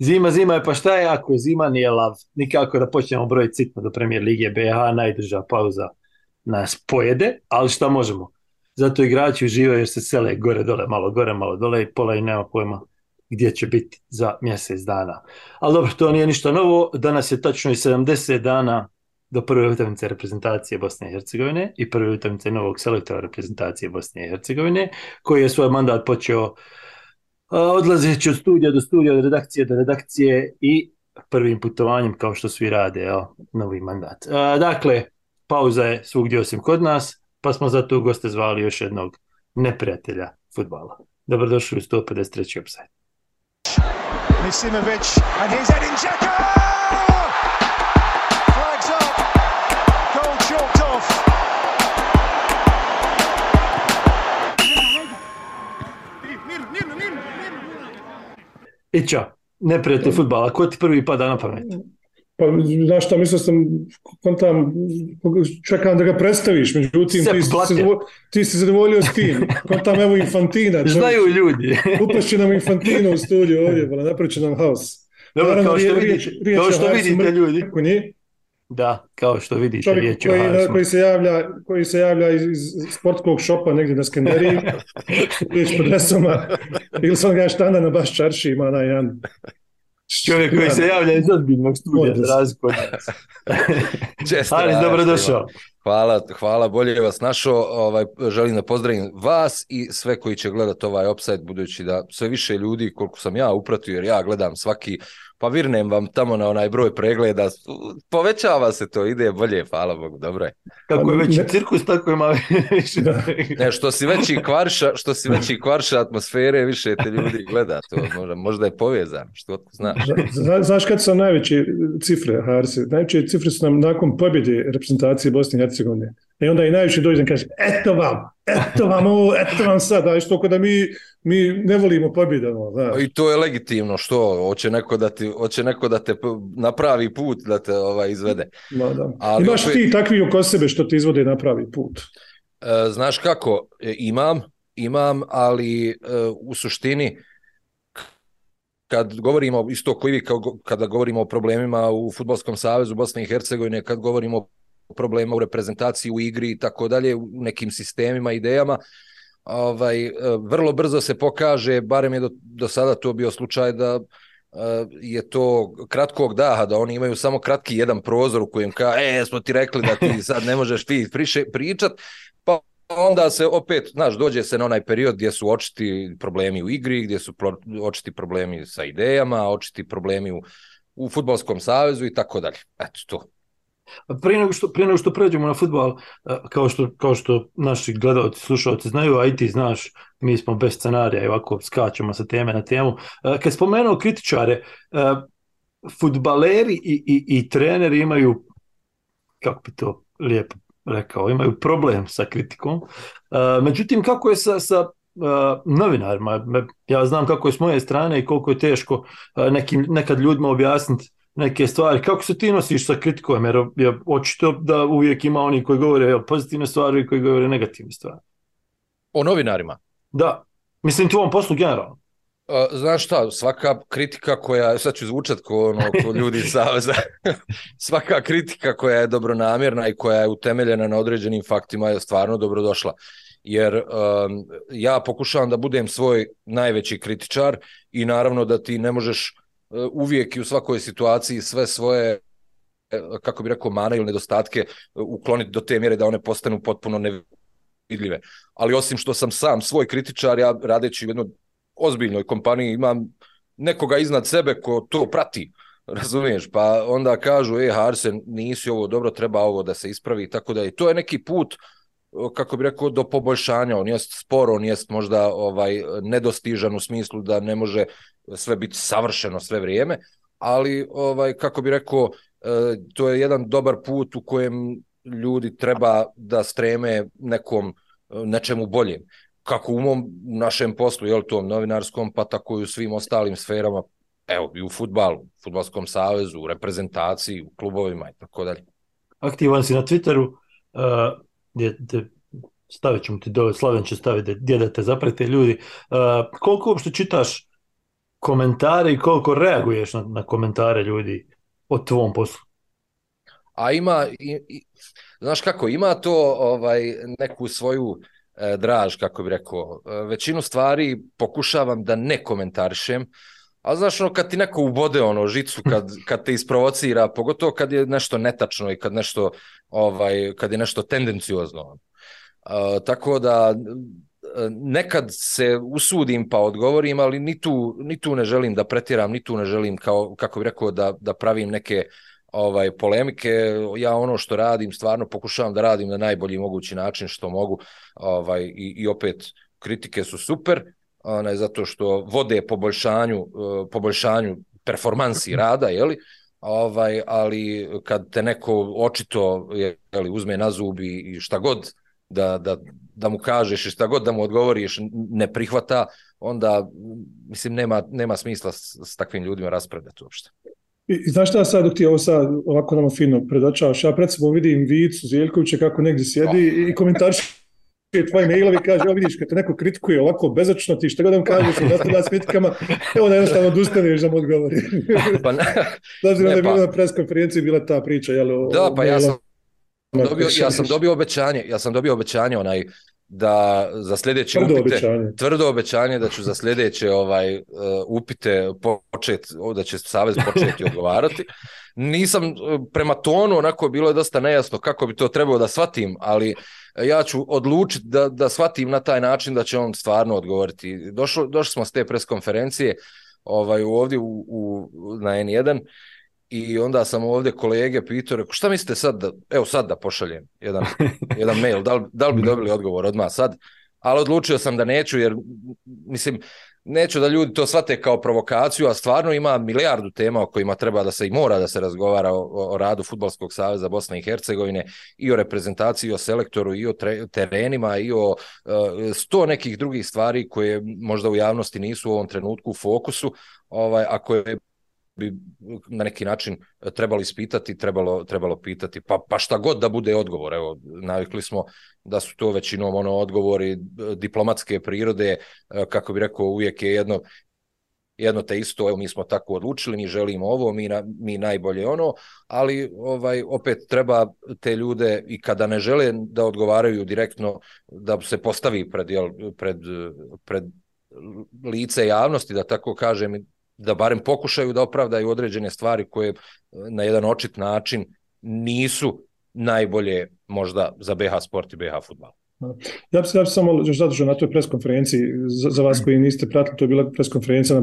Zima je, pa šta je ako je zima, nije lav. Nikako da počnemo brojiti sitno do Premier Lige BH, najdrža pauza nas pojede, ali šta možemo? Zato igrači uživaju jer se sele gore, malo dole i pola i nema pojma gdje će biti za mjesec dana. Ali dobro, to nije ništa novo. Danas je tačno i 70 dana do prve utakmice reprezentacije Bosne i Hercegovine i prve utakmice novog selektora reprezentacije Bosne i Hercegovine, koji je svoj mandat počeo odlazeći od studija do studija, od redakcije do redakcije i prvim putovanjem, kao što svi rade, novi mandat. Dakle, pauza je svugdje osim kod nas, pa smo za tu goste zvali još jednog neprijatelja fudbala. Dobrodošli u 153. Offside. Misimović, and he's heading Čeka! I čo, neprijatelj futbala, ko ti prvi pada na pamet? Pa, znaš šta, mislio sam, čekam da ga predstaviš, međutim, ti si zadovoljio s tim, kontam, evo Infantina. Znaju ljudi. Upašće nam Infantino u studiju ovdje, pa napriče nam haos. Dobro, kao što vidite ljudi. Da, kao što vidite, riječ je o Harsu. Koji se javlja iz sportskog šopa negdje na Skenderiji, riječ pod resoma, ili sam ga štana na baš čarši, ima onaj jedan... Čovjek koji se javlja iz odbiljnog studija, razliku. Ali dobrodošao. Hvala, bolje vas našao. Želim da pozdravim vas i sve koji će gledati ovaj Offside, budući da sve više ljudi, koliko sam ja upratio, jer ja gledam svaki, pa virnem vam tamo na onaj broj pregleda, povećava se to, ide bolje, hvala Bogu, dobro je. Kako je veći cirkus, tako ima više. Što si veći kvarša atmosfere, više te ljudi gleda, možda je povezano, što znaš. Znaš kad su nam najveće cifre, Harse? Najveće cifre su nam nakon pobjede reprezentacije Bosne i Hercegovine. I onda i najviše dođe da kaže, eto vam sad, ali što kada mi ne volimo pobjedano. I to je legitimno, što, hoće neko da te napravi put, da te izvede. Imaš ti takvi oko sebe što te izvode napravi put? Znaš kako, imam, ali u suštini... Kad govorimo isto koji vi, kada govorimo o problemima u Fudbalskom savezu Bosne i Hercegovine, kad govorimo o problemima u reprezentaciji, u igri i tako dalje, u nekim sistemima, idejama, vrlo brzo se pokaže, barem je do sada to bio slučaj da je to kratkog daha, da oni imaju samo kratki jedan prozor u kojem kao, smo ti rekli da ti sad ne možeš ti pričat, pa onda se opet, znaš, dođe se na onaj period gdje su očiti problemi u igri, gdje su očiti problemi sa idejama, očiti problemi u Fudbalskom savezu i tako dalje. Eto to. Prije nego što pređemo na fudbal, kao što naši gledalci, slušalci znaju, a i ti znaš, mi smo bez scenarija i ovako skačemo sa teme na temu. Kad spomenuo kritičare, fudbaleri i treneri imaju, kako bi to lijepo rekao, imaju problem sa kritikom. Međutim, kako je sa novinarima? Ja znam kako je s moje strane i koliko je teško nekad ljudima objasniti neke stvari. Kako se ti nosiš sa kritikom? Jer je očito da uvijek ima oni koji govore pozitivne stvari i koji govore negativne stvari. O novinarima? Da. Mislim, tvojom poslu generalno. Znaš šta, svaka kritika koja, sad ću zvučat ko ljudi saveza, svaka kritika koja je dobronamjerna i koja je utemeljena na određenim faktima je stvarno dobrodošla. Jer ja pokušavam da budem svoj najveći kritičar i naravno da ti ne možeš uvijek i u svakoj situaciji sve svoje, kako bi rekao, mane ili nedostatke ukloniti do te mjere da one postanu potpuno nevidljive. Ali osim što sam sam svoj kritičar, ja radeći u jednoj ozbiljnoj kompaniji imam nekoga iznad sebe ko to prati, razumiješ, pa onda kažu, Harse, nisi ovo dobro, treba ovo da se ispravi i tako da je. To je neki put, kako bi rekao, do poboljšanja, on jest sporo, on jest možda nedostižan u smislu da ne može sve biti savršeno sve vrijeme, ali kako bi rekao, to je jedan dobar put u kojem ljudi treba da streme nečemu boljem. Kako u našem poslu, jel to novinarskom, pa tako i u svim ostalim sferama, evo i u fudbalu, u Fudbalskom savezu, u reprezentaciji, u klubovima i tako dalje. Aktivan si na Twitteru, stavit ćemo ti dole, Slaven će staviti gdje da te zaprate ljudi. Koliko uopšte čitaš komentare i koliko reaguješ na komentare ljudi o tvom poslu? A ima, znaš kako, ima to neku svoju draž, kako bi rekao. Većinu stvari pokušavam da ne komentarišem, a znaš ono kad ti neko ubode ono žicu, kad te isprovocira, pogotovo kad je nešto netačno i kad je nešto tendenciozno. Tako da nekad se usudim pa odgovorim, ali ni tu ne želim da pretiram, ni tu ne želim, kako bi rekao, da pravim neke polemike. Ja ono što radim stvarno pokušavam da radim na najbolji mogući način što mogu, i opet kritike su super zato što vode poboljšanju performansi rada, jeli, ali kad te neko očito uzme na zubi i šta god da mu kažeš i šta god da mu odgovoriš ne prihvata, onda mislim nema smisla s takvim ljudima raspravljati uopšte. I znaš šta sad dok ti ovo sad ovako nama fino predočavaš, ja pred sobom vidim Vicu Zeljkovića kako negdje sjedi i komentariš tvoje mailove i kaže, evo vidiš kad te neko kritikuje ovako bezočno ti šta god vam kažeš i nastavlja s kritikama, evo da jednostavno odustaneš da mu odgovori. Znači da je bila na pres konferenciji bila ta priča. Da, pa ja sam dobio obećanje da za sljedeće upite, tvrdo obećanje da ću za sljedeće upite početi, da će Savez početi odgovarati. Nisam prema tonu, onako bilo je dosta nejasno kako bi to trebalo da shvatim, ali ja ću odlučiti da shvatim na taj način da će on stvarno odgovoriti. Došli smo s te preskonferencije ovdje na N1 i onda sam ovdje kolege pitao, rekao, šta mislite sad da pošaljem jedan mail, da li bi dobili odgovor odmah sad, ali odlučio sam da neću, jer mislim, neću da ljudi to shvate kao provokaciju, a stvarno ima milijardu tema o kojima treba da se i mora da se razgovara o radu Fudbalskog saveza Bosne i Hercegovine i o reprezentaciji, i o selektoru, i o terenima, i o 100 nekih drugih stvari koje možda u javnosti nisu u ovom trenutku u fokusu, a koje bi na neki način trebalo ispitati, trebalo pitati, pa šta god da bude odgovor. Evo, navikli smo da su to većinom odgovori diplomatske prirode, kako bi rekao, uvijek je jedno te isto, evo mi smo tako odlučili, mi želimo ovo, mi najbolje ono, ali opet treba te ljude i kada ne žele da odgovaraju direktno, da se postavi pred lice javnosti, da tako kažem, da barem pokušaju da opravdaju određene stvari koje na jedan očit način nisu najbolje možda za BH Sport i BH fudbal. Ja bih se samo zadržao na toj preskonferenciji, za vas koji niste pratili, to je bila preskonferencija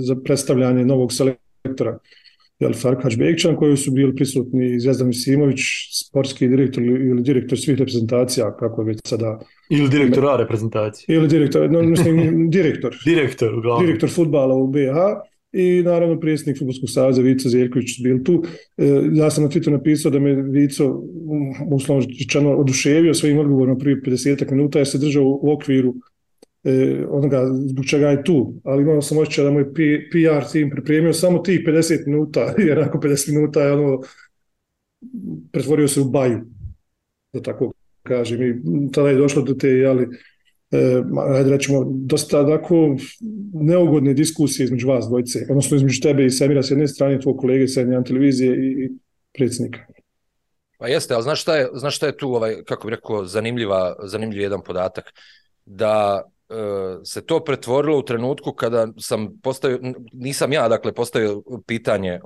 za predstavljanje novog selektora Farkač Bekčan, koji su bili prisutni Zvjezdan Misimović, sportski direktor ili direktor svih reprezentacija, kako je već sada... Ili direktor A reprezentacije. Ili direktor, mislim, direktor. Direktor, uglavnom. Direktor futbala u BiH i naravno predsjednik Fudbalskog saveza Vico Zeljković bili tu. Ja sam na Twitteru napisao da me Vico, uslovno rečeno, oduševio svojim odgovorom prije 50 minuta jer se držao u okviru onoga zbog čega je tu, ali imao sam osjećaj da moj PR tim pripremio samo tih 50 minuta, jer nakon 50 minuta je pretvorio se u baju, da tako kažem, i tada je došlo do te, ali rećemo, dosta tako neugodne diskusije između vas dvojice, odnosno između tebe i Semira s jedne strane, tvoj kolege sa N1 televizije i predsjednika. Pa jeste, ali znaš šta je tu, kako bih rekao, zanimljiv jedan podatak, da se to pretvorilo u trenutku kada sam postavio, nisam ja dakle postavio pitanje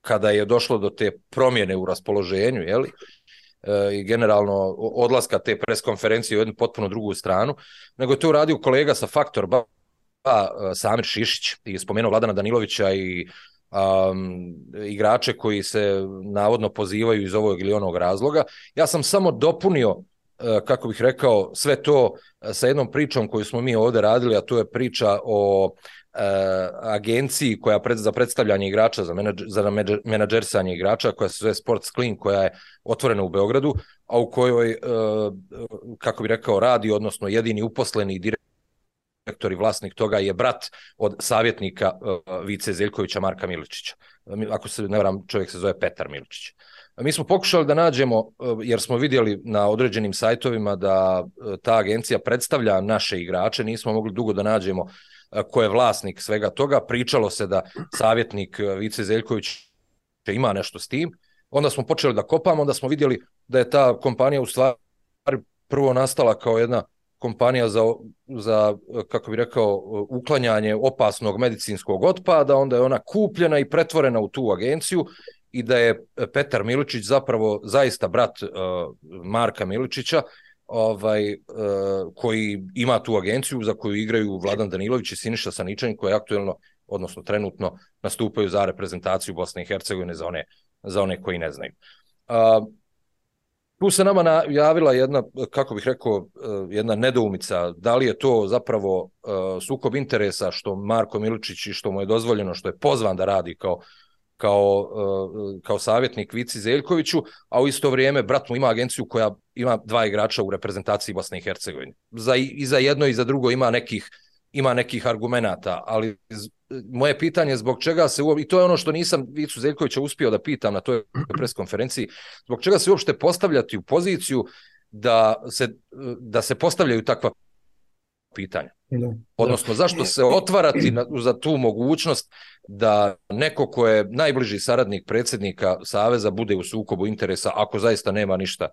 kada je došlo do te promjene u raspoloženju, jeli, i generalno odlaska te preskonferencije u jednu potpuno drugu stranu, nego je to uradio kolega sa Faktor BA Semir Šišić i spomenuo Vladana Danilovića i igrače koji se navodno pozivaju iz ovog ili onog razloga. Ja sam samo dopunio, kako bih rekao, sve to sa jednom pričom koju smo mi ovdje radili, a to je priča o agenciji koja za predstavljanje igrača, za menadžersanje igrača, koja se zove Sports Clinic, koja je otvorena u Beogradu, a u kojoj, kako bih rekao, radi, odnosno jedini uposleni direktor i vlasnik toga je brat od savjetnika Vice Zeljkovića, Marka Miličića. Ako se ne varam, čovjek se zove Petar Miličić. Mi smo pokušali da nađemo, jer smo vidjeli na određenim sajtovima da ta agencija predstavlja naše igrače, nismo mogli dugo da nađemo ko je vlasnik svega toga. Pričalo se da savjetnik Vice Zeljković ima nešto s tim. Onda smo počeli da kopamo, onda smo vidjeli da je ta kompanija u stvari prvo nastala kao jedna kompanija za kako bi rekao, uklanjanje opasnog medicinskog otpada, onda je ona kupljena i pretvorena u tu agenciju i da je Petar Miličić zapravo zaista brat Marka Miličića, koji ima tu agenciju za koju igraju Vladana Danilović i Siniša Saničanj, koji aktuelno, odnosno trenutno, nastupaju za reprezentaciju Bosne i Hercegovine, za one koji ne znaju. Tu se nama javila jedna, kako bih rekao, jedna nedoumica, da li je to zapravo sukob interesa što Marko Miličić i što mu je dozvoljeno, što je pozvan da radi kao savjetnik Vici Zeljkoviću, a u isto vrijeme brat mu ima agenciju koja ima dva igrača u reprezentaciji Bosne i Hercegovine. I za jedno i za drugo ima nekih argumenata, ali moje pitanje zbog čega se i to je ono što nisam Vicu Zeljkovića uspio da pitam na toj preskonferenciji, zbog čega se uopšte postavljati u poziciju da se postavljaju takva pitanja. Odnosno, zašto se otvarati za tu mogućnost da neko ko je najbliži saradnik predsjednika Saveza bude u sukobu interesa ako zaista nema ništa,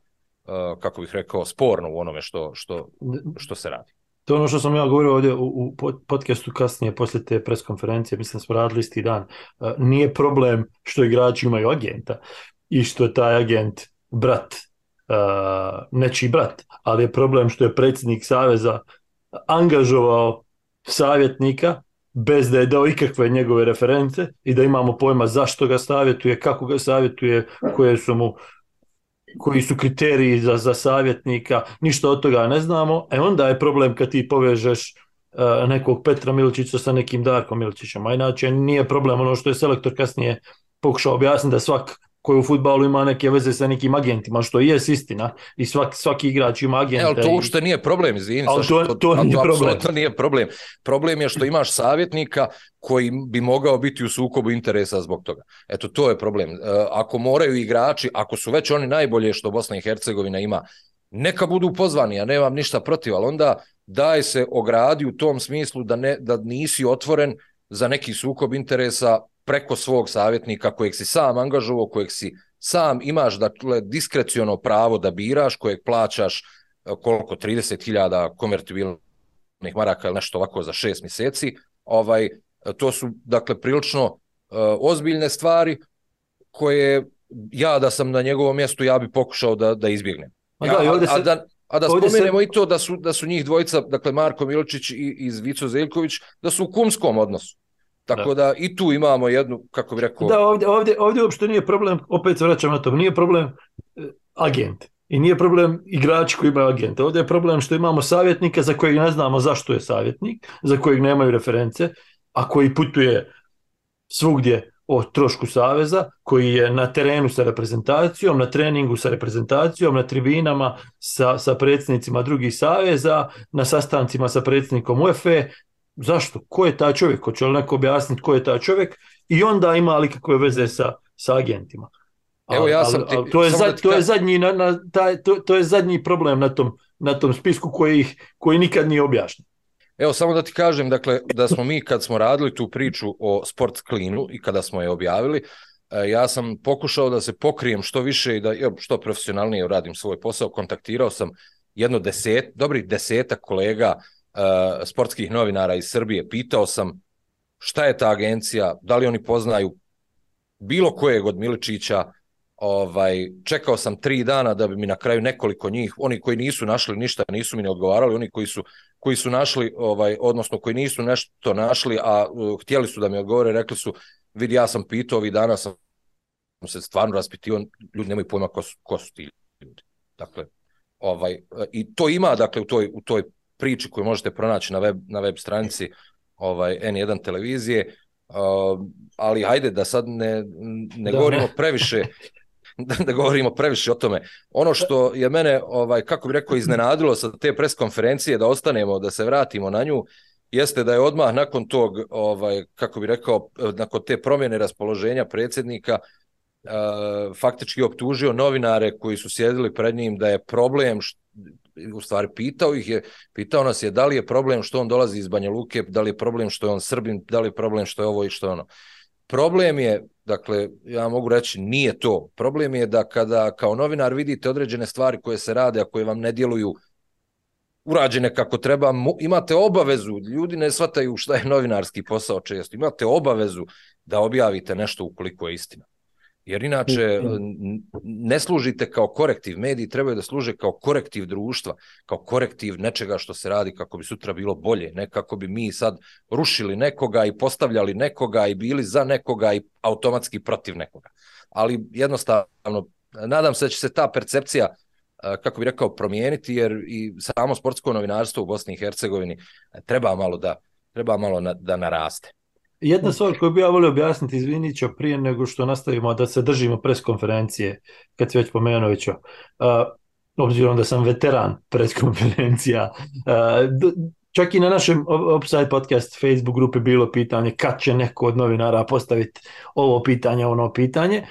kako bih rekao, sporno u onome što se radi. To je ono što sam ja govorio ovdje u podcastu kasnije, poslije te preskonferencije, mislim smo radili isti dan. Nije problem što igrači imaju agenta i što je taj agent brat, nečiji brat, ali je problem što je predsjednik Saveza angažovao savjetnika bez da je dao ikakve njegove reference i da imamo pojma zašto ga savjetuje, kako ga savjetuje, koji su kriteriji za savjetnika, ništa od toga ne znamo. E onda je problem kad ti povežeš nekog Petra Miličića sa nekim Darkom Miličićem, a inače nije problem ono što je selektor kasnije pokušao objasniti, da svak koji u futbalu ima neke veze sa nekim agentima, što i je istina, i svaki igrač ima agenta. Ali to uopšte nije problem, izvini. Ali to nije problem. Problem je što imaš savjetnika koji bi mogao biti u sukobu interesa zbog toga. Eto, to je problem. Ako moraju igrači, ako su već oni najbolje što Bosna i Hercegovina ima, neka budu pozvani, ja nemam ništa protiv, ali onda daj se ogradi u tom smislu da nisi otvoren za neki sukob interesa preko svog savjetnika kojeg si sam angažovao, kojeg si sam imaš diskreciono pravo da biraš, kojeg plaćaš koliko 30.000 konvertibilnih maraka ili nešto ovako za 6 mjeseci. To su dakle prilično ozbiljne stvari koje ja da sam na njegovom mjestu ja bi pokušao da izbjegnem. A da spomenemo i to da su njih dvojica, dakle Marko Miličić i Vico Zeljković, da su u kumskom odnosu. Tako da i tu imamo jednu, kako bi rekao... Da, ovdje uopšte nije problem, opet se vraćam na to, nije problem agent i nije problem igrači koji imaju agente. Ovdje je problem što imamo savjetnika za kojeg ne znamo zašto je savjetnik, za kojeg nemaju reference, a koji putuje svugdje o trošku saveza, koji je na terenu sa reprezentacijom, na treningu sa reprezentacijom, na tribinama sa predsjednicima drugih saveza, na sastancima sa predsjednikom UEFA. Zašto? Ko je taj čovjek? Hoće li neko objasniti ko je taj čovjek? I onda ima li kakve veze sa agentima? To je zadnji problem na tom spisku koji nikad nije objašnjen. Evo, samo da ti kažem, dakle, da smo mi kad smo radili tu priču o Sports Clinicu i kada smo je objavili, ja sam pokušao da se pokrijem što više i da što profesionalnije radim svoj posao. Kontaktirao sam dobrih 10-ak kolega sportskih novinara iz Srbije, pitao sam šta je ta agencija, da li oni poznaju bilo kojeg od Miličića. Čekao sam 3 dana da bi mi na kraju nekoliko njih, oni koji nisu našli ništa, nisu mi ne odgovarali, oni koji su našli, odnosno koji nisu nešto našli, a htjeli su da mi odgovore, rekli su, vidi, ja sam pitao, ovih dana sam se stvarno raspitio, ljudi nemaju pojma ko su ti ljudi. Dakle, i to ima, dakle, u toj priči koju možete pronaći na web stranici N1 televizije, ali hajde da sad ne govorimo previše o tome. Ono što je mene, kako bi rekao, iznenadilo sa te preskonferencije, da ostanemo, da se vratimo na nju, jeste da je odmah nakon tog, kako bi rekao, nakon te promjene raspoloženja predsjednika, faktički optužio novinare koji su sjedili pred njim da je problem u stvari pitao nas je da li je problem što on dolazi iz Banja Luke, da li je problem što je on Srbin, da li je problem što je ovo i što je ono. Problem je, dakle, ja mogu reći, nije to. Problem je da kada kao novinar vidite određene stvari koje se rade, a koje vam ne djeluju urađene kako treba, imate obavezu, ljudi ne shvataju šta je novinarski posao često, imate obavezu da objavite nešto ukoliko je istina. Jer inače ne služite kao korektiv, mediji trebaju da služe kao korektiv društva, kao korektiv nečega što se radi kako bi sutra bilo bolje, ne kako bi mi sad rušili nekoga i postavljali nekoga i bili za nekoga i automatski protiv nekoga. Ali jednostavno, nadam se da će se ta percepcija, kako bi rekao, promijeniti, jer i samo sportsko novinarstvo u Bosni i Hercegovini treba malo da naraste. Jedna stvar koju bi ja volio objasniti, izviniću, prije nego što nastavimo da se držimo preskonferencije, kad si već pomenuviću, obzirom da sam veteran preskonferencija, čak i na našem Offside podcast Facebook grupi bilo pitanje kad će neko od novinara postaviti ovo pitanje, ono pitanje.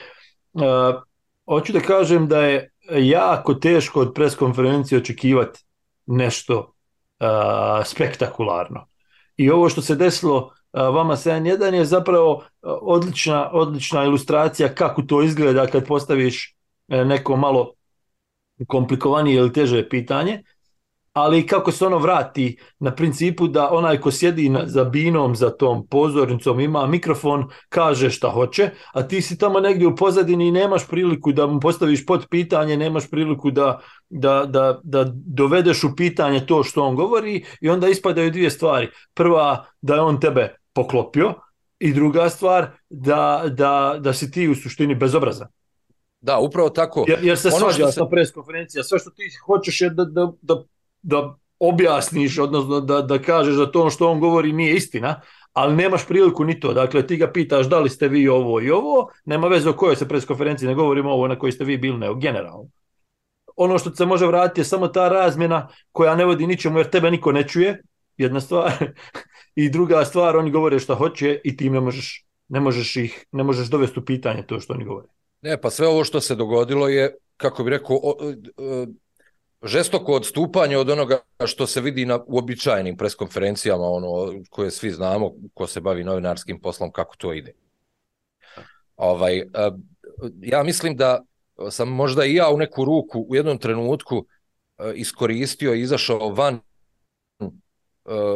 Hoću da kažem da je jako teško od preskonferencije očekivati nešto spektakularno. I ovo što se desilo vama sa N1 je zapravo odlična ilustracija kako to izgleda kad postaviš neko malo komplikovanije ili teže pitanje, ali kako se ono vrati na principu da onaj ko sjedi za binom, za tom pozornicom, ima mikrofon, kaže šta hoće, a ti si tamo negdje u pozadini i nemaš priliku da mu postaviš potpitanje, nemaš priliku da dovedeš u pitanje to što on govori, i onda ispadaju dvije stvari. Prva, da je on tebe poklopio, i druga stvar, da si ti u suštini bezobrazan. Da, upravo tako. Jer se svađa ta preskonferencija, sve što ti hoćeš je da objasniš, odnosno da kažeš da to što on govori nije istina, ali nemaš priliku ni to. Dakle, ti ga pitaš da li ste vi ovo i ovo, nema veze o kojoj se preskonferenciji, ne govorimo ovo na kojoj ste vi bili, ne, generalno. Ono što se može vratiti je samo ta razmjena koja ne vodi ničemu, jer tebe niko ne čuje, jedna stvar, i druga stvar, oni govore šta hoće i ti ne možeš dovesti u pitanje to što oni govore. Ne, pa sve ovo što se dogodilo je, kako bi rekao, žestoko odstupanje od onoga što se vidi u običajnim preskonferencijama, ono koje svi znamo, ko se bavi novinarskim poslom, kako to ide. Ja mislim da sam možda i ja u neku ruku u jednom trenutku iskoristio i izašao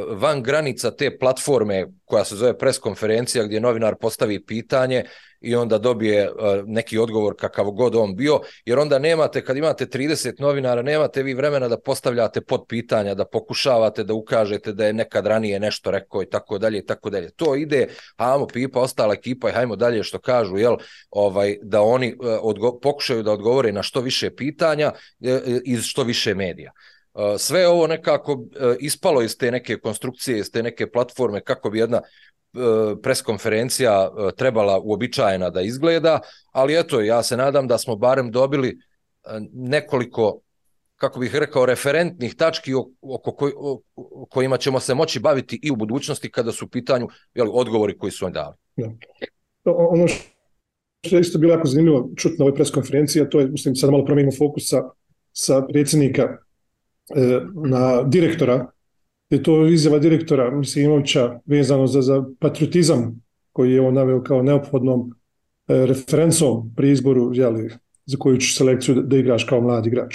van granica te platforme koja se zove preskonferencija, gdje novinar postavi pitanje i onda dobije neki odgovor kakav god on bio, jer onda nemate, kad imate 30 novinara, nemate vi vremena da postavljate potpitanja, da pokušavate da ukažete da je nekad ranije nešto rekao i tako dalje i tako dalje. To ide, hajmo pipa, ostala ekipa i hajmo dalje što kažu, da oni pokušaju da odgovore na što više pitanja iz što više medija. Sve ovo nekako ispalo iz te neke konstrukcije, iz te neke platforme kako bi jedna preskonferencija trebala uobičajena da izgleda, ali eto, ja se nadam da smo barem dobili nekoliko, kako bih rekao, referentnih tački kojima ćemo se moći baviti i u budućnosti kada su u pitanju odgovori koji su oni dali. Ono što je isto bilo jako zanimljivo čuti na ovoj preskonferenciji, a to je, mislim, sad malo promijenimo fokus sa predsjednika na direktora, je to izjava direktora Misimovića vezano za patriotizam koji je on naveo kao neophodnom referencom pri izboru za koju ću selekciju da igraš kao mladi igrač.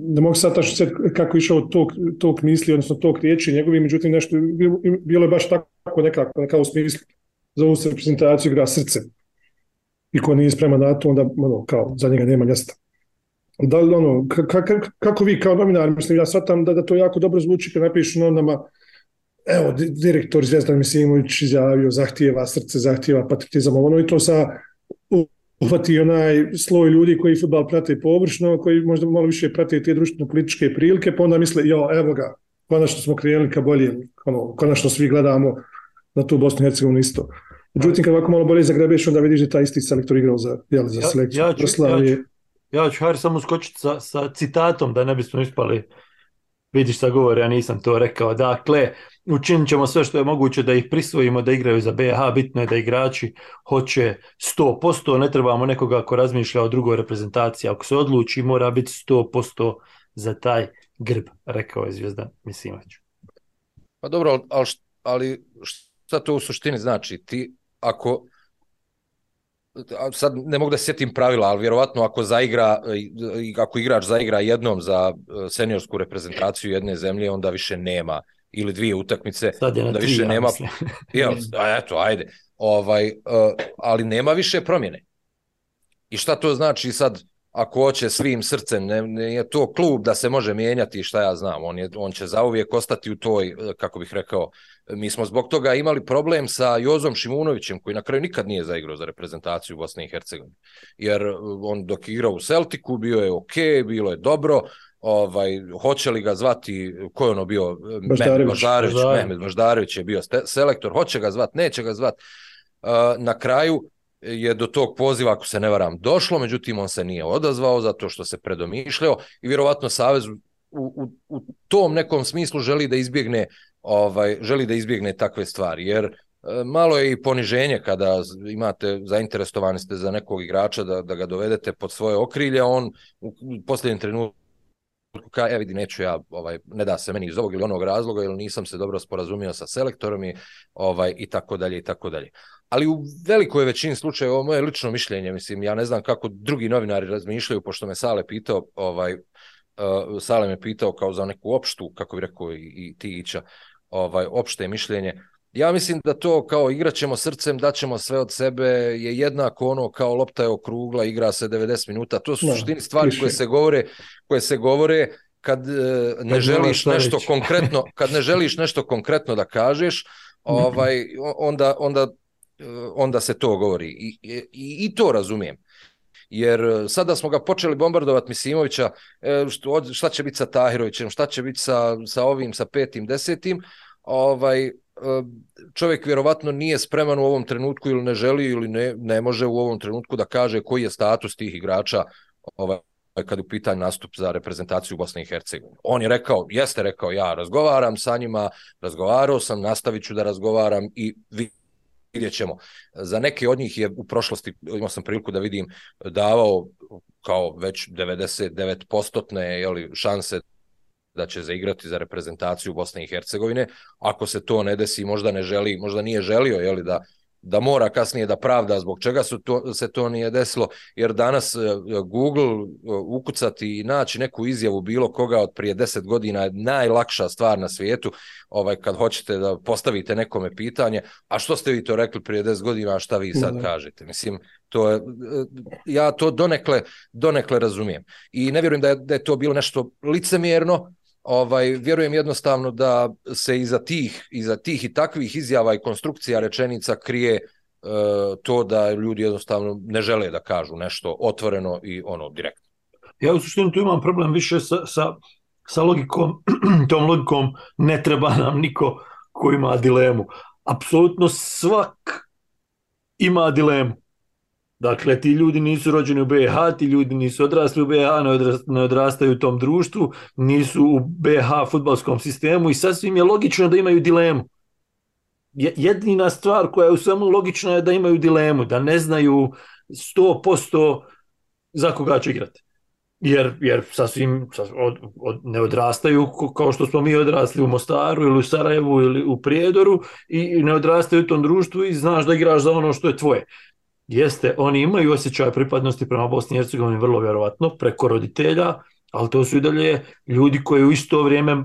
Ne mogu sad tačno sve kako išao tok misli, odnosno tok riječi njegovi, međutim nešto bilo je baš tako nekako u smislu za ovu reprezentaciju igra srce i ko nije spreman na to, onda kao za njega nema mjesta. Kako vi kao novinar, mislim, ja shvatam da to jako dobro zvuči kad napišu novinama, evo, direktor Zvjezdan Misimović izjavio, zahtijeva srce, zahtijeva patriotizam, ono, i to sa uhvati onaj sloj ljudi koji fudbal prate površno, koji možda malo više prate te društveno-političke prilike, pa onda misle, jo, evo ga, konačno smo krenuli ka bolje, konačno svi gledamo na tu Bosnu i Hercegovinu isto. Međutim, kad ovako malo bolje zagrebeš, onda vidiš da taj isti selektor igrao za selekciju Jugoslavije. Ja ću samo skočiti sa citatom da ne bismo ispali, vidiš šta govore, ja nisam to rekao. Dakle, učinit ćemo sve što je moguće da ih prisvojimo, da igraju za BiH, bitno je da igrači hoće 100%, ne trebamo nekoga ko razmišlja o drugoj reprezentaciji, ako se odluči mora biti 100% za taj grb, rekao je Zvjezdan Misimović. Pa dobro, ali šta to u suštini znači? Ti ako, sad ne mogu da sjetim pravila, ali vjerovatno ako igrač zaigra jednom za seniorsku reprezentaciju jedne zemlje, onda više nema, ili dvije utakmice, onda više nema, eto, ajde, ali nema više promjene. I šta to znači sad, ako hoće svim srcem, nije to klub da se može mijenjati, šta ja znam, on će zauvijek ostati u toj, kako bih rekao, mi smo zbog toga imali problem sa Jozom Šimunovićem, koji na kraju nikad nije zaigrao za reprezentaciju Bosne i Hercegovine, jer on dok igrao u Celticu, bio je ok, bilo je dobro, hoće li ga zvati, ko je ono bio, Mehmed Baždarević je bio selektor, hoće ga zvati, neće ga zvati, na kraju je do tog poziva, ako se ne varam, došlo, međutim on se nije odazvao zato što se predomišljao i vjerovatno savez u tom nekom smislu želi da izbjegne takve stvari, jer malo je i poniženje kada imate, zainteresovani ste za nekog igrača da ga dovedete pod svoje okrilje, on u posljednjem trenutku kao, ja vidi, neću ja, ne da se meni iz ovog ili onog razloga, ili nisam se dobro sporazumio sa selektorom i tako dalje, i tako dalje. Ali u velikoj većini slučaja, ovo je moje lično mišljenje, mislim, ja ne znam kako drugi novinari razmišljaju, pošto me Sale me pitao kao za neku opštu, kako bi rekao i ti Ića, opšte mišljenje. Ja mislim da to kao igrat ćemo srcem, daćemo sve od sebe, je jednako ono kao lopta je okrugla, igra se 90 minuta. To su suštini stvari koje se govore kad ne želiš nešto konkretno, da kažeš, onda se to govori. I to razumijem. Jer sada smo ga počeli bombardovati Misimovića, šta će biti sa Tahirovićem, šta će biti sa ovim, sa 5., 10. Čovjek vjerovatno nije spreman u ovom trenutku ili ne želi ili ne može u ovom trenutku da kaže koji je status tih igrača kad je u pitanju nastup za reprezentaciju Bosne i Hercegovine. On je rekao, ja razgovaram sa njima, razgovarao sam, nastavit ću da razgovaram i vidjet ćemo. Za neke od njih je u prošlosti, imao sam priliku da vidim, davao kao već 99% šanse da će zaigrati za reprezentaciju Bosne i Hercegovine. Ako se to ne desi, možda nije želio da mora kasnije da pravda zbog čega se to nije desilo, jer danas Google ukucati i naći neku izjavu bilo koga od prije 10 godina je najlakša stvar na svijetu, kad hoćete da postavite nekome pitanje, a što ste vi to rekli prije 10 godina, a šta vi sad kažete? Mislim, ja to donekle razumijem. I ne vjerujem da je to bilo nešto licemjerno, vjerujem jednostavno da se iza tih i takvih izjava i konstrukcija rečenica krije to da ljudi jednostavno ne žele da kažu nešto otvoreno i ono direktno. Ja u suštini tu imam problem više sa logikom, tom logikom ne treba nam niko ko ima dilemu. Apsolutno svak ima dilemu. Dakle, ti ljudi nisu rođeni u BiH, ti ljudi nisu odrasli u BiH, ne odrastaju u tom društvu, nisu u BiH fudbalskom sistemu i sasvim je logično da imaju dilemu. Jedina stvar koja je u svemu logična je da imaju dilemu, da ne znaju 100% za koga će igrati. Jer sasvim ne odrastaju kao što smo mi odrasli u Mostaru ili u Sarajevu ili u Prijedoru i ne odrastaju u tom društvu i znaš da igraš za ono što je tvoje. Jeste, oni imaju osjećaj pripadnosti prema Bosni i Hercegovini vrlo vjerovatno, preko roditelja, ali to su i dalje ljudi koji u isto vrijeme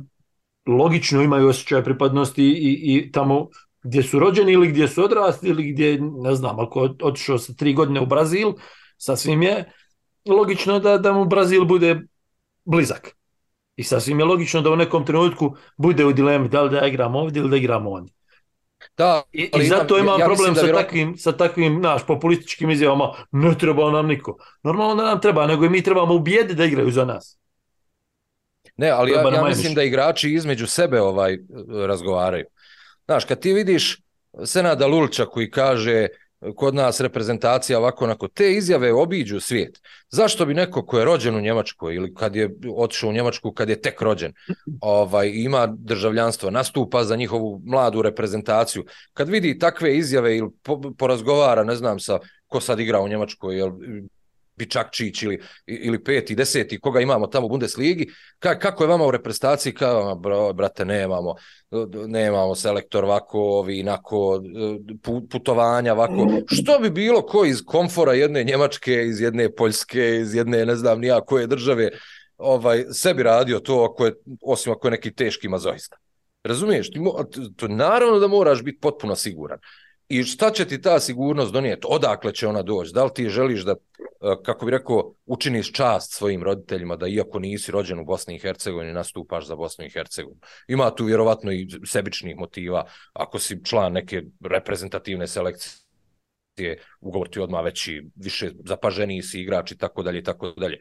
logično imaju osjećaj pripadnosti i tamo gdje su rođeni ili gdje su odrasli ili gdje, ne znam, ako otišao sa 3 godine u Brazil, sasvim je logično da mu Brazil bude blizak. I sasvim je logično da u nekom trenutku bude u dilemi da li da igram ovdje ili da igram ondje. I zato imam problem sa takvim populističkim izjavama, ne treba nam niko. Normalno da nam treba, nego i mi trebamo ubijediti da igraju za nas. Ne, ali ja mislim da igrači između sebe razgovaraju. Znaš, kad ti vidiš Senada Lulča koji kaže kod nas reprezentacija ovako onako, te izjave obiđu svijet. Zašto bi neko ko je rođen u Njemačkoj ili kad je otišao u Njemačku kad je tek rođen, ima državljanstvo, nastupa za njihovu mladu reprezentaciju, kad vidi takve izjave ili porazgovara, ne znam sa ko sad igra u Njemačkoj, Bičakčić ili peti, deseti, koga imamo tamo u Bundesligi, kako je vama u reprezentaciji, kao, brate, nemamo selektor ovako, ovi, inako, putovanja ovako, što bi bilo ko iz komfora jedne Njemačke, iz jedne Poljske, iz jedne, ne znam, nija koje države, sebi radio to, osim ako je neki teški mazoista. Razumiješ? Naravno da moraš biti potpuno siguran. I šta će ti ta sigurnost donijeti? Odakle će ona doći? Da li ti želiš da, kako bi rekao, učiniš čast svojim roditeljima da iako nisi rođen u Bosni i Hercegovini, nastupaš za Bosnu i Hercegovini? Ima tu vjerovatno i sebičnih motiva. Ako si član neke reprezentativne selekcije, ugovor ti odmah veći, više zapaženiji si igrač i tako dalje i tako dalje.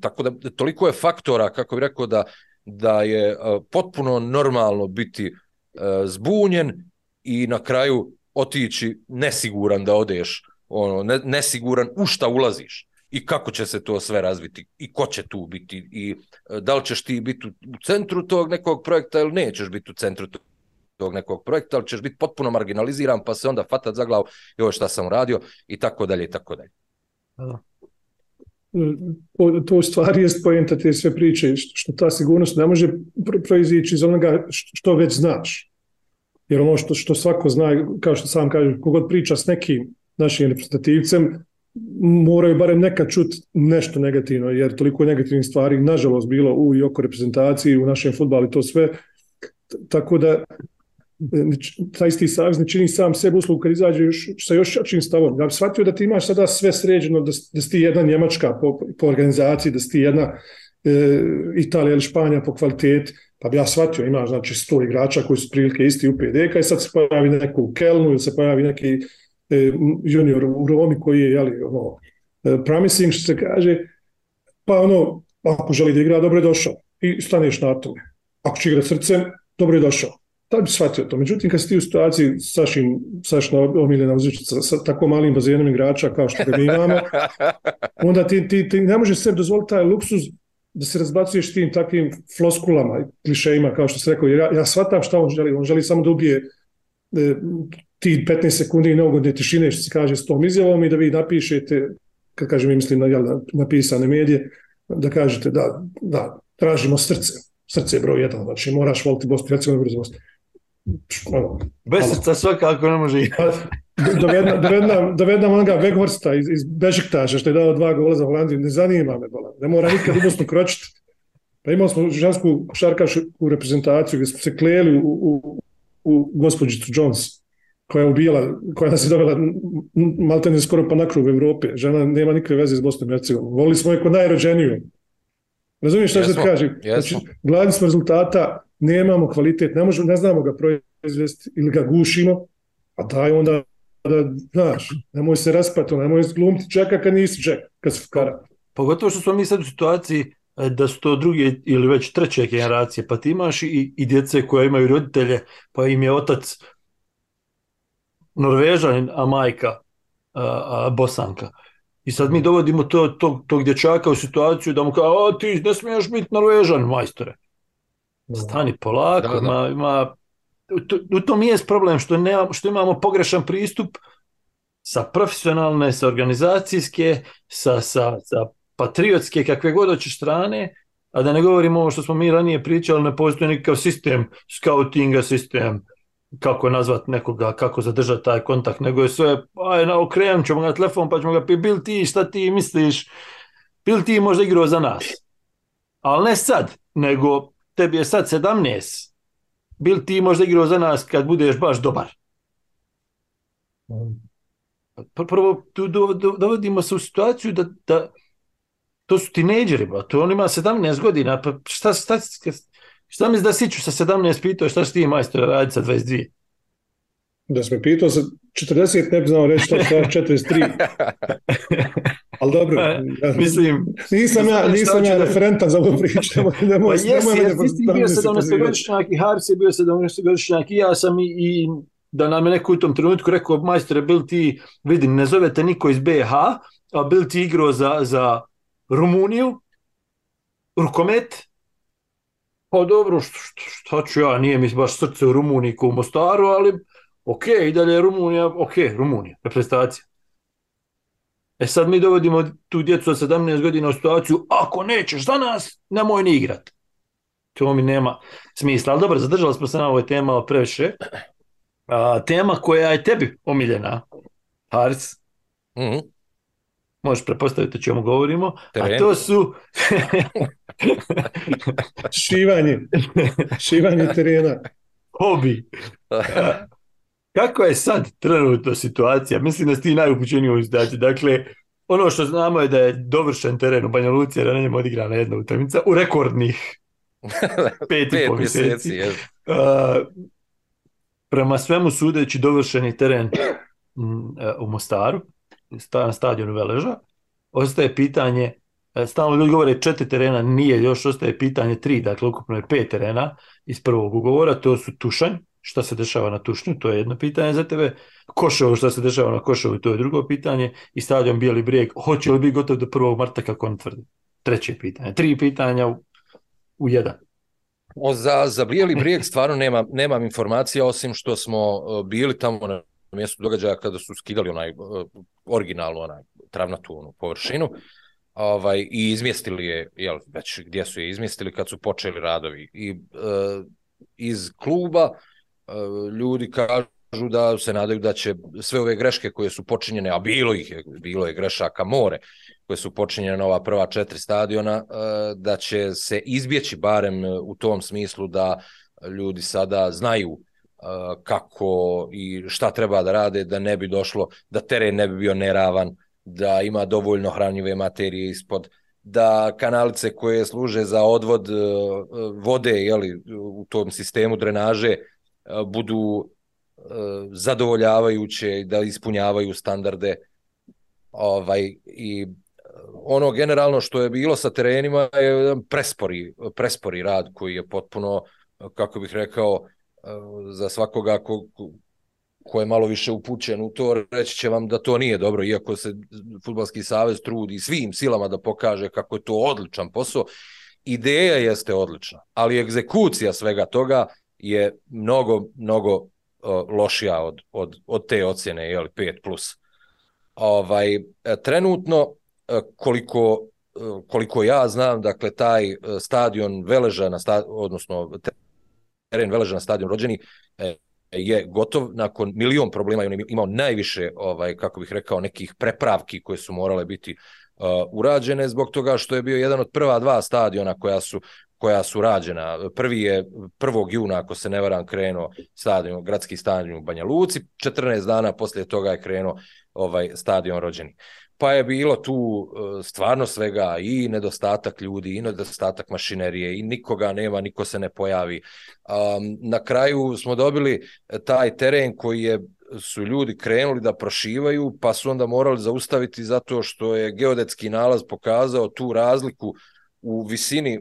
Tako da toliko je faktora, kako bi rekao, da je potpuno normalno biti zbunjen i na kraju otići nesiguran da odeš, nesiguran u šta ulaziš i kako će se to sve razviti i ko će tu biti i da li ćeš ti biti u centru tog nekog projekta ili nećeš biti u centru tog nekog projekta, ali ćeš biti potpuno marginaliziran pa se onda fatat za glavu joj šta sam radio i tako dalje i tako dalje. To u stvari je poenta te sve priče, što ta sigurnost ne može proizići iz onoga što već znaš. Jer ono što svako zna, kao što sam kažem, kogod priča s nekim našim reprezentativcem, moraju barem nekad čuti nešto negativno, jer toliko negativnih stvari, nažalost, bilo u i oko reprezentaciji, u našem fudbalu i to sve. Tako da, taj isti savez ne čini sam sebi uslugu kad izađe sa još jačim stavom. Ja bih shvatio da ti imaš sada sve sređeno, da si ti jedna Njemačka po organizaciji, da si ti jedna Italija ili Španija po kvaliteti. Pa bi ja shvatio, imaš znači 100 igrača koji su prilike isti u PDK i sad se pojavi neko u Kelnu ili se pojavi neki junior u Romi koji je promising, što se kaže, pa ono, ako želi da igra, dobro je došao i staneš na tome. Ako će igrati srcem, dobro je došao. Tad bi shvatio to. Međutim, kad si ti u situaciji Sašina omiljena uzvičica sa tako malim bazenom igrača kao što ga mi imamo, onda ti ne možeš sebi dozvoliti taj luksuz da se razbacuješ tim takvim floskulama i klišejima, kao što se rekao, jer ja shvatam šta on želi. On želi samo da ubije ti 15 sekundi i neugodne tišine, što se kaže, s tom izjavom i da vi napišete, kad kažem i mislim na pisane medije, da kažete da tražimo srce. Srce je broj 1, znači moraš voliti Bosnu i Hercegovinu brzo Bosnu. Bez srca svakako ne može igrati. Dovedam onoga Weghorsta iz Bešiktaša što je dao 2 gola za Holandiju, ne zanima me bola, ne mora nikad u Bosnu kročiti. Pa imali smo žensku košarkašku reprezentaciju gdje smo se kleli u gospođicu Jones koja je ubijala, koja nas je dovela maltene skoro pa na krug Evrope, žena nema nikakve veze s Bosnom i Hercegovinom, volili smo je kod najrođeniju. Razumiješ šta se kaže? Gladni smo rezultata, nemamo kvalitet, ne znamo ga proizvesti ili ga gušimo, a daj onda da, znaš, nemoj se raspati, nemoj glumiti čeka kad nisi čeka, kad si fukara. Pogotovo što smo mi sad u situaciji da su to druge ili već treće generacije, pa ti imaš i djece koja imaju roditelje, pa im je otac Norvežanin, a majka Bosanka. I sad mi dovodimo tog dječaka u situaciju da mu kao, o ti ne smiješ biti Norvežan, majstore. Stani polako, ima... U tom je problem što imamo pogrešan pristup sa profesionalne, sa organizacijske, sa patriotske, kakve god hoćeš strane, a da ne govorimo ovo što smo mi ranije pričali, ne postoji nikakav sistem, scoutinga sistem, kako nazvat nekoga, kako zadržati taj kontakt, nego je sve, okrenut ćemo ga telefon pa ćemo ga piti, bil ti, šta ti misliš, bil ti možda igrao za nas, ali ne sad, nego tebi je sad 17, bil ti možda igrao za nas kad budeš baš dobar. Prvo, tu dovodimo se u situaciju da to su tinejdžeri, to on ima 17 godina, pa šta misli da siću sa 17 pitao, šta si ti majstor radi sa 22? Da sam me pitao sa 40 ne bi znao reći šta je 43. Ali dobro, nisam ja referentan za ovu priču. Jesi, ti bio 17-godišnjak i Haris je bio 17-godišnjak i ja sam i da nam je neko u tom trenutku rekao, majstore, bil ti, vidim, ne zovete niko iz BiH, a bil ti igrao za Rumuniju, rukomet. Pa dobro, šta ću ja, nije mi baš srce u Rumuniji ko u Mostaru, ali okej, i dalje je Rumunija, okej, Rumunija, reprezentacija. E sad mi dovodimo tu djecu od 17 godina u situaciju, ako nećeš za nas, nemoj ni igrat. To mi nema smisla. Ali dobro, zadržali smo se na ovoj tema o previše. Tema koja je tebi omiljena, Haris. Mhm. Možeš prepostaviti o čemu govorimo, a to su šivanje terena. Hobi. Kako je sad trenutno situacija? Mislim da si ti najupućeniji u situaciji. Dakle, ono što znamo je da je dovršen teren u Banja Luci, jer na njemu odigrana jedna utakmica u rekordnih 5,5 mjeseci. Prema svemu sudeći dovršeni teren u Mostaru, na stadionu Veleža. Ostaje pitanje, stalno ljudi govore 4 terena, nije još, ostaje pitanje 3, dakle ukupno je 5 terena iz prvog ugovora, to su Tušanj, šta se dešava na Tušnju, to je jedno pitanje za tebe, Koševo, šta se dešava na Koševu, to je drugo pitanje, i stadion Bijeli Brijeg, hoće li biti gotov do 1. marta, kako on tvrdi, treće pitanje, 3 pitanja u jedan. Za Bijeli Brijeg stvarno nemam informacija, osim što smo bili tamo na mjestu događaja kada su skidali originalnu travnatu površinu i izmjestili je, već gdje su je izmjestili kad su počeli radovi. Iz kluba ljudi kažu da se nadaju da će sve ove greške koje su počinjene, a bilo je grešaka more, koje su počinjene na ova prva 4 stadiona, da će se izbjeći barem u tom smislu da ljudi sada znaju kako i šta treba da rade da ne bi došlo, da teren ne bi bio neravan, da ima dovoljno hranjive materije ispod, da kanalice koje služe za odvod vode u tom sistemu drenaže budu zadovoljavajuće i da ispunjavaju standarde. I ono generalno što je bilo sa terenima je prespori rad koji je potpuno, kako bih rekao, za svakoga ko je malo više upućen u to, reći će vam da to nije dobro, iako se Fudbalski savez trudi svim silama da pokaže kako je to odličan posao. Ideja jeste odlična, ali egzekucija svega toga je mnogo, mnogo lošija od te ocjene, 5+. Trenutno, koliko ja znam, dakle, taj stadion Veleža, odnosno teren Veleža na stadion Rođeni je gotov nakon milion problema i on je imao najviše, kako bih rekao, nekih prepravki koje su morale biti urađene zbog toga što je bio jedan od prva 2 stadiona koja su rađena. Prvi je 1. juna, ako se ne varam, krenuo stadion, gradski stadion u Banja Luci, 14 dana poslije toga je krenuo stadion Rođeni. Pa je bilo tu stvarno svega, i nedostatak ljudi, i nedostatak mašinerije, i nikoga nema, niko se ne pojavi. Na kraju smo dobili taj teren koji su ljudi krenuli da prošivaju, pa su onda morali zaustaviti zato što je geodetski nalaz pokazao tu razliku u visini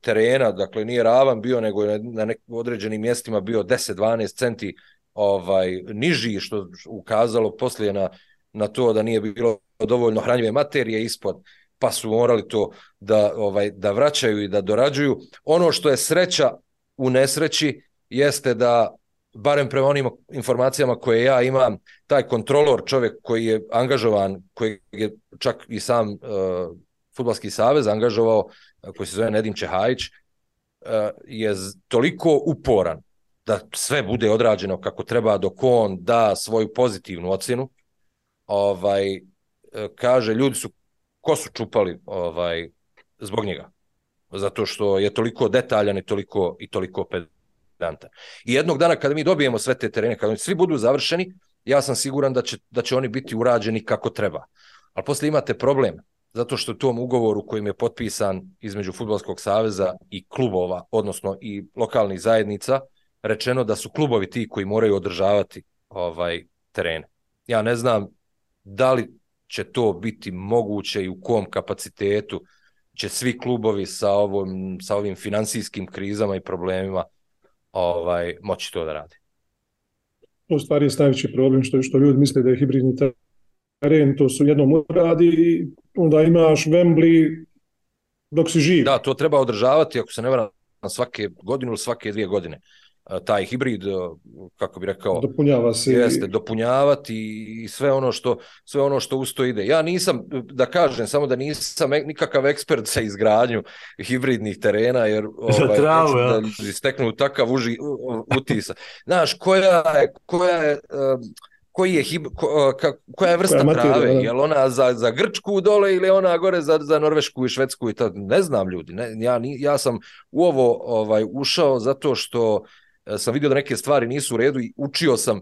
terena, dakle nije ravan bio, nego je na nekim određenim mjestima bio 10-12 centi niži, što ukazalo poslije na to da nije bilo dovoljno hranjive materije ispod, pa su morali to da vraćaju i da dorađuju. Ono što je sreća u nesreći jeste da, barem prema onim informacijama koje ja imam, taj kontrolor, čovjek koji je angažovan, koji je čak i sam Fudbalski savez angažovao, koji se zove Nedim Čehajić, je toliko uporan da sve bude odrađeno kako treba dok on da svoju pozitivnu ocjenu. Kaže, ljudi su kosu čupali zbog njega, zato što je toliko detaljan i toliko pedantan. I jednog dana kada mi dobijemo sve te terene, kada oni svi budu završeni, ja sam siguran da će oni biti urađeni kako treba. Ali poslije imate problem, zato što u tom ugovoru kojim je potpisan između Fudbalskog saveza i klubova, odnosno i lokalnih zajednica, rečeno da su klubovi ti koji moraju održavati terene. Ja ne znam da li će to biti moguće i u kom kapacitetu će svi klubovi sa ovim financijskim krizama i problemima moći to da radi. U stvari je najveći problem što ljudi misle da je hibridni teren, to su jednom uradi i onda imaš Wembley dok si živ. Da, to treba održavati, ako se ne varam, svake godine ili svake 2 godine. taj hibrid, kako bi rekao, dopunjava se, jeste, dopunjavati i sve ono što uz to ide. Ja nisam, da kažem, samo da nisam nikakav ekspert za izgradnju hibridnih terena, jer travu, ja, da steknu takav utisa. Znaš, koja je vrsta trave? Je li ona za Grčku dole ili ona gore za Norvešku i Švedsku? I to ne znam, ljudi. Ja sam u ovo ušao zato što sam vidio da neke stvari nisu u redu i učio sam,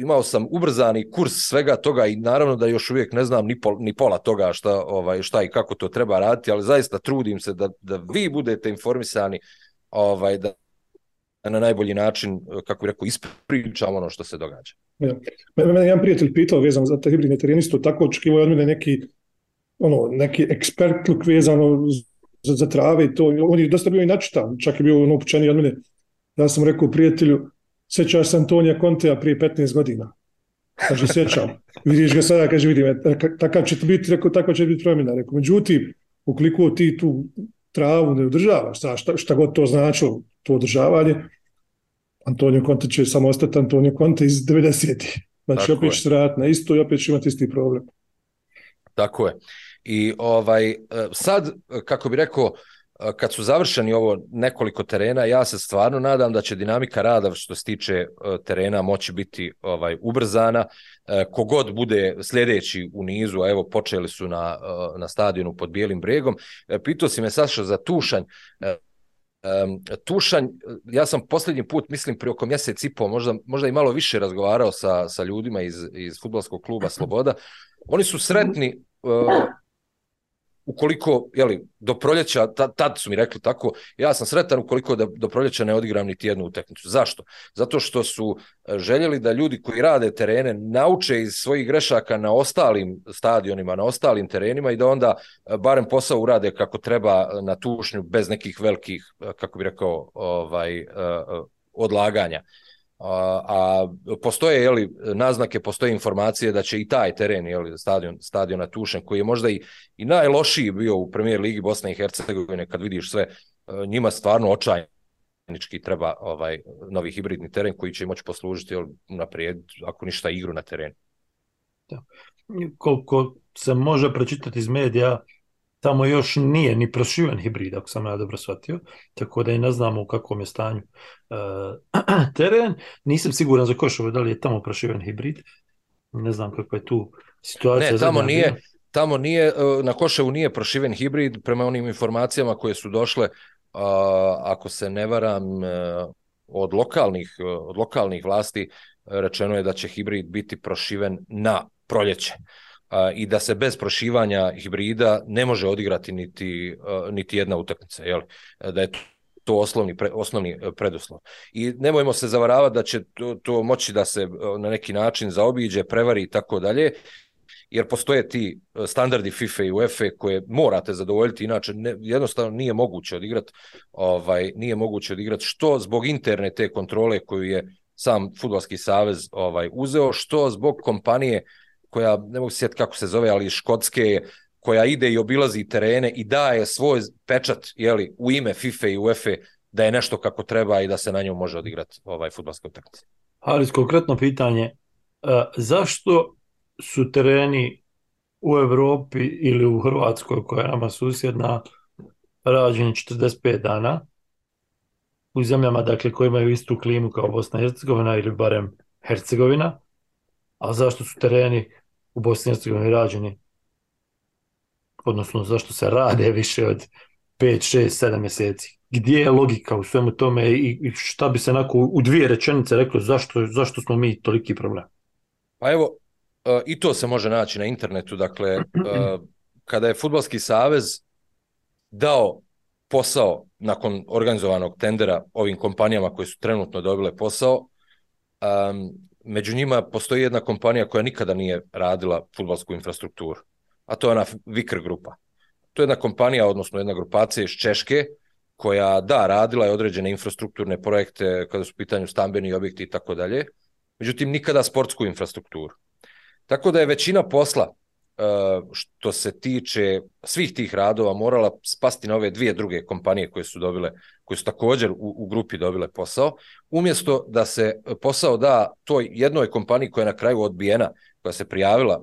imao sam ubrzani kurs svega toga i naravno da još uvijek ne znam ni pola toga šta i kako to treba raditi, ali zaista trudim se da vi budete informisani, da na najbolji način, kako bi rekao, ispričam ono što se događa. Ja. Mene jedan prijatelj pitao vezano za te hibridne terene, isto tako očekivao od mene neki ekspertluk vezano za trave i to. On je dosta bio i načitan, čak je bio upućeniji od mene. Ja sam rekao prijatelju, sjećaš se Antonija Contea prije 15 godina? Kaže, sjećam. Vidiš ga sada, kaže, vidim, takav će to biti, rekao, takva će biti promjena. Rekao, međutim, ukoliko ti tu travu ne održavaš, šta god to značilo, to održavanje, Antonio Conte će samo ostati Antonio Conte iz 90. Znači, opet će se raditi na isto i opet će imati isti problem. Tako je. I sad, kako bi rekao, kad su završeni ovo nekoliko terena, ja se stvarno nadam da će dinamika rada što se tiče terena moći biti ubrzana. Kogod bude sljedeći u nizu, a evo počeli su na stadionu pod Bijelim Brijegom. Pitao si me, Saša, za Tušanj. Tušanj, ja sam posljednji put, mislim, prije oko mjesec i pol, možda i malo više razgovarao sa ljudima iz Fudbalskog kluba Sloboda. Oni su sretni ukoliko, do proljeća, tad su mi rekli tako, ja sam sretan ukoliko do proljeća ne odigram niti jednu utakmicu. Zašto? Zato što su željeli da ljudi koji rade terene nauče iz svojih grešaka na ostalim stadionima, na ostalim terenima i da onda barem posao urade kako treba na Tušnju bez nekih velikih, kako bi rekao, odlaganja. A postoje naznake, postoje informacije da će i taj teren, stadion na Tušanj, koji je možda i najlošiji bio u Premijer ligi Bosne i Hercegovine, kad vidiš sve, njima stvarno očajnički treba novi hibridni teren koji će moći poslužiti naprijed, ako ništa, igru na terenu. Koliko se može pročitati iz medija, tamo još nije ni proširen hibrid, ako sam ja dobro shvatio, tako da i ne znamo u kakvom je stanju teren. Nisam siguran za Košovo, da li je tamo proširen hibrid, ne znam kakva je tu situacija. Ne, tamo nije, na Košovu nije proširen hibrid, prema onim informacijama koje su došle, ako se ne varam, od lokalnih vlasti, rečeno je da će hibrid biti proširen na proljeće. I da se bez prošivanja hibrida ne može odigrati niti jedna utakmica, da je to osnovni preduslov. I nemojmo se zavaravati da će to moći da se na neki način zaobiđe, prevari i tako dalje, jer postoje ti standardi FIFA i UEFA koje morate zadovoljiti, inače jednostavno nije moguće odigrati, što zbog interne te kontrole koju je sam Fudbalski savez uzeo, što zbog kompanije koja, ne mogu sjetiti kako se zove, ali Škotske, koja ide i obilazi terene i daje svoj pečat u ime FIFA i UEFA da je nešto kako treba i da se na njom može odigrati fudbalska utakmica. Ali konkretno pitanje, zašto su tereni u Evropi ili u Hrvatskoj, koja je nama susjedna, rađeni 45 dana, u zemljama koje imaju istu klimu kao Bosna i Hercegovina ili barem Hercegovina, a zašto su tereni u Bosni i Hercegovini rađeni, odnosno zašto se rade više od 5, 6, 7 mjeseci? Gdje je logika u svemu tome i šta bi se onako u dvije rečenice reklo zašto smo mi toliki problem? Pa evo, i to se može naći na internetu, dakle, kada je Fudbalski savez dao posao nakon organizovanog tendera ovim kompanijama koje su trenutno dobile posao, među njima postoji jedna kompanija koja nikada nije radila fudbalsku infrastrukturu, a to je ona Vikr grupa. To je jedna kompanija, odnosno jedna grupacija iz Češke, koja radila je određene infrastrukturne projekte kada su u pitanju stambeni objekti i tako dalje, međutim nikada sportsku infrastrukturu. Tako da je većina posla što se tiče svih tih radova morala spasti na ove dvije druge kompanije koje su također u grupi dobile posao, umjesto da se posao da toj jednoj kompaniji koja je na kraju odbijena, koja se prijavila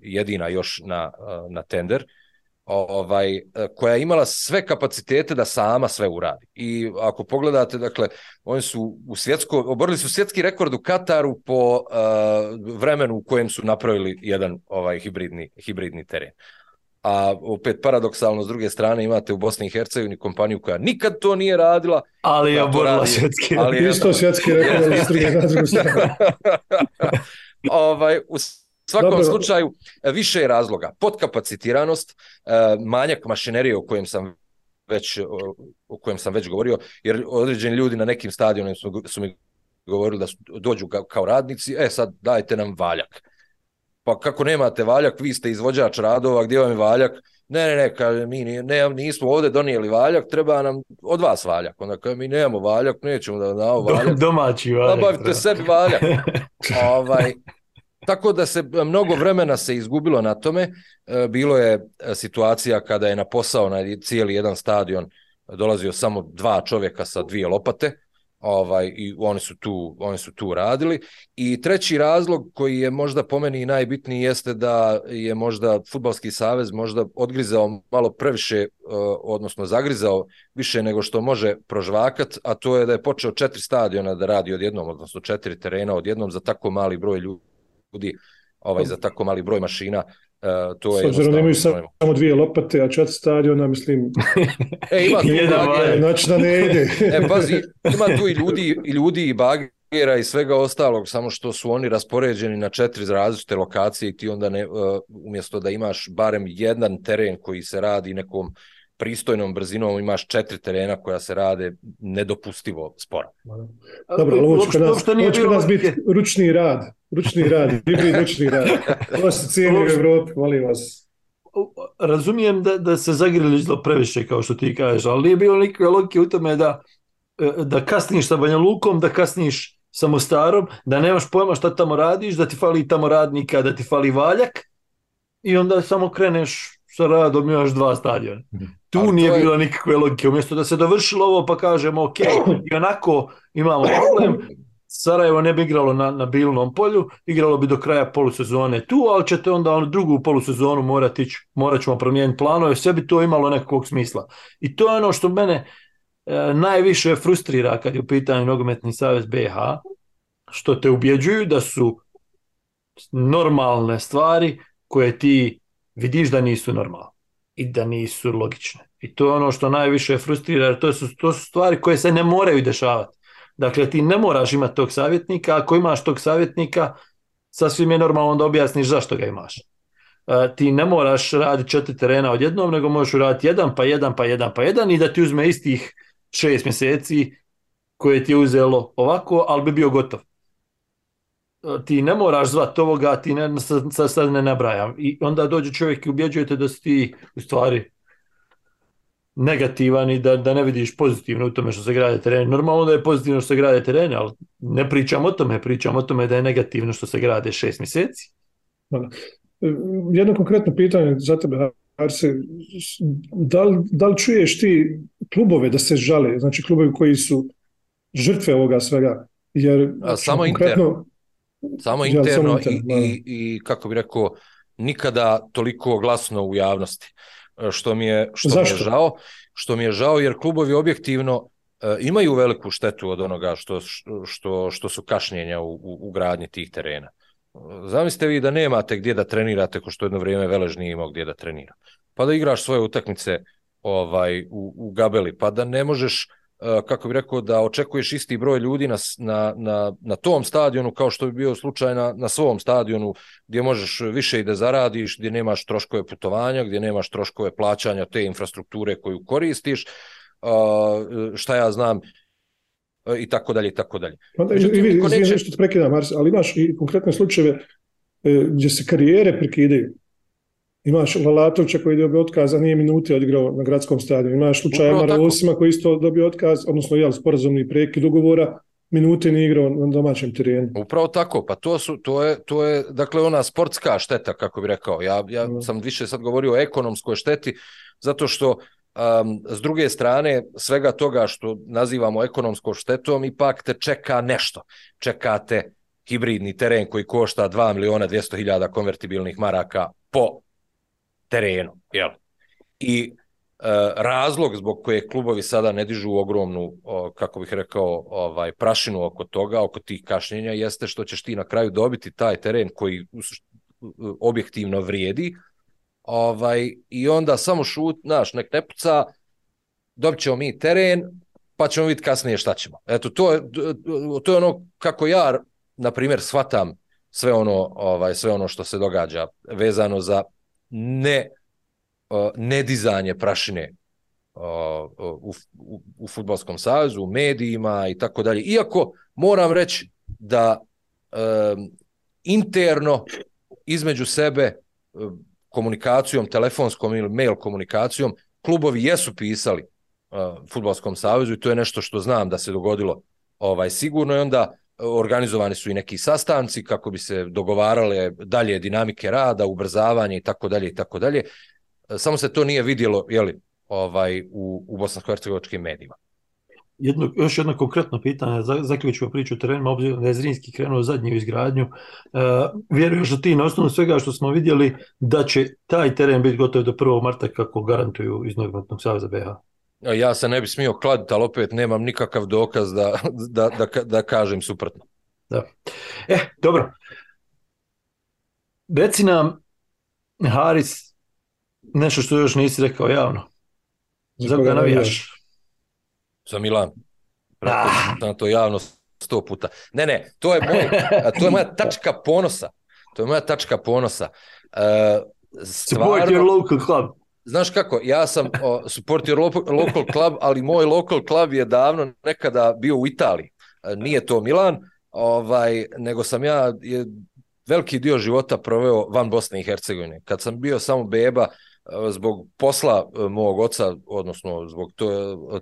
jedina još na tender, koja je imala sve kapacitete da sama sve uradi. I ako pogledate, dakle, oni su oborili su svjetski rekord u Kataru po vremenu u kojem su napravili jedan hibridni teren. A opet paradoksalno, s druge strane, imate u Bosni i Hercegovini kompaniju koja nikad to nije radila, ali je oborila svjetski rekord. Isto svjetski rekord s druge strane. U svakom slučaju, više je razloga. Potkapacitiranost, manjak mašinerije o kojem sam već govorio, jer određeni ljudi na nekim stadionima su mi govorili da dođu kao radnici, sad dajte nam valjak. Pa kako nemate valjak, vi ste izvođač radova, gdje vam je valjak? Ne, mi nismo ovdje donijeli valjak, treba nam od vas valjak. Onda kaže, mi nemamo valjak, nećemo da damo valjak. Domaći valjak. Nabavite sebi valjak. Tako da se mnogo vremena se izgubilo na tome. Bilo je situacija kada je na posao na cijeli jedan stadion dolazio samo 2 čovjeka sa 2 lopate i oni su tu radili. I treći razlog, koji je možda po meni najbitniji, jeste da je možda Fudbalski savez možda odgrizao malo previše, odnosno zagrizao više nego što može prožvakat, a to je da je počeo 4 stadiona da radi odjednom, odnosno 4 terena odjednom za tako mali broj ljudi, za tako mali broj mašina. S obzirom da imaju samo 2 lopate, a 4 stadiona, mislim... Znači da ne ide. Pazi, ima tu i ljudi i bagera i svega ostalog, samo što su oni raspoređeni na 4 različite lokacije i ti onda umjesto da imaš barem jedan teren koji se radi nekom pristojnom brzinom, imaš 4 terena koja se rade nedopustivo sporo. Dobro, ali ovo će nas biti ručni rad, hibrid ručni rad. To se cijeli u Evropi, molim vas. Razumijem da se zagrlilo previše, kao što ti kažeš, ali nije bilo nikakve logike u tome da kasniš sa Banja Lukom, da kasniš sa Mostarom, da nemaš pojma šta tamo radiš, da ti fali tamo radnika, da ti fali valjak, i onda samo kreneš sa radom, imaš 2 stadiona. Tu nije bilo nikakve logike. Umjesto da se dovršilo ovo pa kažemo ok, i onako imamo problem, Sarajevo ne bi igralo na Bilnom polju, igralo bi do kraja polusezone tu, ali ćete onda onu drugu polusezonu morat ćemo promijeniti planove, sve bi to imalo nekog smisla. I to je ono što mene najviše frustrira kad je u pitanju Nogometni savez BiH, što te ubjeđuju da su normalne stvari koje ti vidiš da nisu normalne i da nisu logične. I to je ono što najviše frustrira, jer to su stvari koje se ne moraju dešavati. Dakle, ti ne moraš imati tog savjetnika, ako imaš tog savjetnika, sasvim je normalno da objasniš zašto ga imaš. Ti ne moraš raditi 4 terena odjednom, nego možeš uraditi jedan, i da ti uzme istih 6 mjeseci koje ti je uzelo ovako, ali bi bio gotov. Ti ne moraš zvati ovoga, ti sad ne nabrajam. I onda dođe čovjek i ubjeđuje te da si ti u stvari negativan i da ne vidiš pozitivno u tome što se grade terene. Normalno da je pozitivno što se grade terene, ali ne pričam o tome da je negativno što se grade 6 mjeseci. Jedno konkretno pitanje za tebe, Arse, da li čuješ ti klubove da se žale, znači klubovi koji su žrtve ovoga svega? Jer Samo interno i kako bi rekao, nikada toliko glasno u javnosti. Što mi je žao, jer klubovi objektivno imaju veliku štetu od onoga što su kašnjenja u gradnji tih terena. Zamislite vi da nemate gdje da trenirate, ko što jedno vrijeme Velež nije imao gdje da trenira. Pa da igraš svoje utakmice u Gabeli, pa da ne možeš, kako bi rekao, da očekuješ isti broj ljudi na tom stadionu kao što bi bio slučaj na svom stadionu, gdje možeš više i da zaradiš, gdje nemaš troškove putovanja, gdje nemaš troškove plaćanja te infrastrukture koju koristiš, šta ja znam, i tako dalje. Izvijem što te prekidam, ali imaš i konkretne slučajeve gdje se karijere prekidaju. Imaš Lalatovča koji je dobio otkaz, a nije minute odigrao na gradskom stadionu. Imaš slučaja Marosima koji isto dobio otkaz, odnosno sporazumni prekid ugovora minute ni igrao na domaćem terenu. Upravo tako, pa to je dakle ona sportska šteta, kako bih rekao. Ja sam više sad govorio o ekonomskoj šteti, zato što s druge strane svega toga što nazivamo ekonomskom štetom ipak te čeka nešto. Čekate hibridni teren koji košta 2.200.000 konvertibilnih maraka po terenu. Jel? I razlog zbog koje klubovi sada ne dižu ogromnu, kako bih rekao, prašinu oko toga, oko tih kašnjenja, jeste što ćeš ti na kraju dobiti taj teren koji objektivno vrijedi, i onda samo šut, nek ne puca, dobit ćemo mi teren, pa ćemo vidjeti kasnije šta ćemo. Eto, to je ono kako ja, na primjer, shvatam sve ono što se događa vezano za nedizanje prašine u fudbalskom savezu, u medijima i tako dalje. Iako moram reći da interno između sebe komunikacijom, telefonskom ili mail komunikacijom, klubovi jesu pisali fudbalskom savezu i to je nešto što znam da se dogodilo sigurno, i onda organizovani su i neki sastanci kako bi se dogovarale dalje dinamike rada, ubrzavanje i tako dalje i tako dalje. Samo se to nije vidjelo u bosansko-hercegovačkim medijima. Još jedno konkretno pitanje, zaključimo priču o terenima, obzirom da je Zrinski krenuo zadnji u izgradnju. Vjeruješ da ti na osnovu svega što smo vidjeli da će taj teren biti gotov do 1. marta kako garantuju iz Nogometnog saveza BiH? Ja se ne bi smio kladiti, ali opet nemam nikakav dokaz da kažem suprotno. Da. Dobro. Reci nam, Haris, nešto što još nisi rekao javno. Za koga navijaš? Za Milan. Na to javno 100 puta. Ne, to je moja tačka ponosa. To je moja tačka ponosa. Support your local club. Znaš kako, ja sam support your local club, ali moj local club je davno nekada bio u Italiji. Nije to Milan, nego sam ja veliki dio života proveo van Bosne i Hercegovine. Kad sam bio samo beba, zbog posla mog oca, odnosno zbog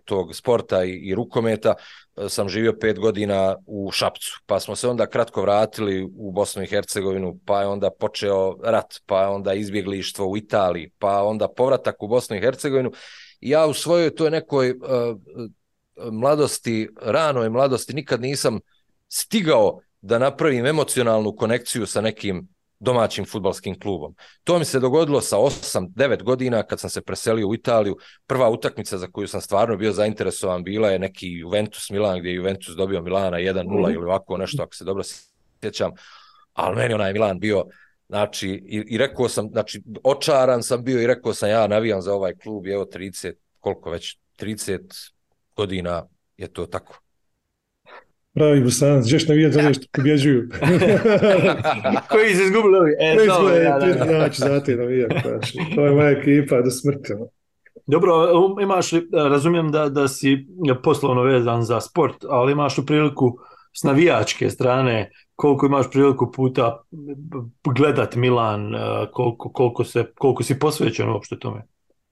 tog sporta i rukometa, sam živio 5 godina u Šapcu, pa smo se onda kratko vratili u Bosnu i Hercegovinu, pa je onda počeo rat, pa je onda izbjeglištvo u Italiji, pa onda povratak u Bosnu i Hercegovinu. Ja u svojoj toj nekoj mladosti, ranoj mladosti, nikad nisam stigao da napravim emocionalnu konekciju sa nekim domaćim fudbalskim klubom. To mi se dogodilo sa 8-9 godina kad sam se preselio u Italiju. Prva utakmica za koju sam stvarno bio zainteresovan bila je neki Juventus Milan, gdje je Juventus dobio Milana 1-0 ili ovako nešto, ako se dobro sjećam. Ali meni onaj Milan bio, znači, i rekao sam, znači, očaran sam bio i rekao sam ja navijam za ovaj klub, evo 30 godina je to tako. Pravi Bosanac, žeš navijat za nešto, pobjeđuju. Koji se izgubili ovi? Znači, zato je navijat. To je moja ekipa, do smrti. Dobro, imaš, razumijem da si poslovno vezan za sport, ali imaš tu priliku s navijačke strane, koliko imaš priliku puta gledat Milan, koliko si posvećen uopšte tome?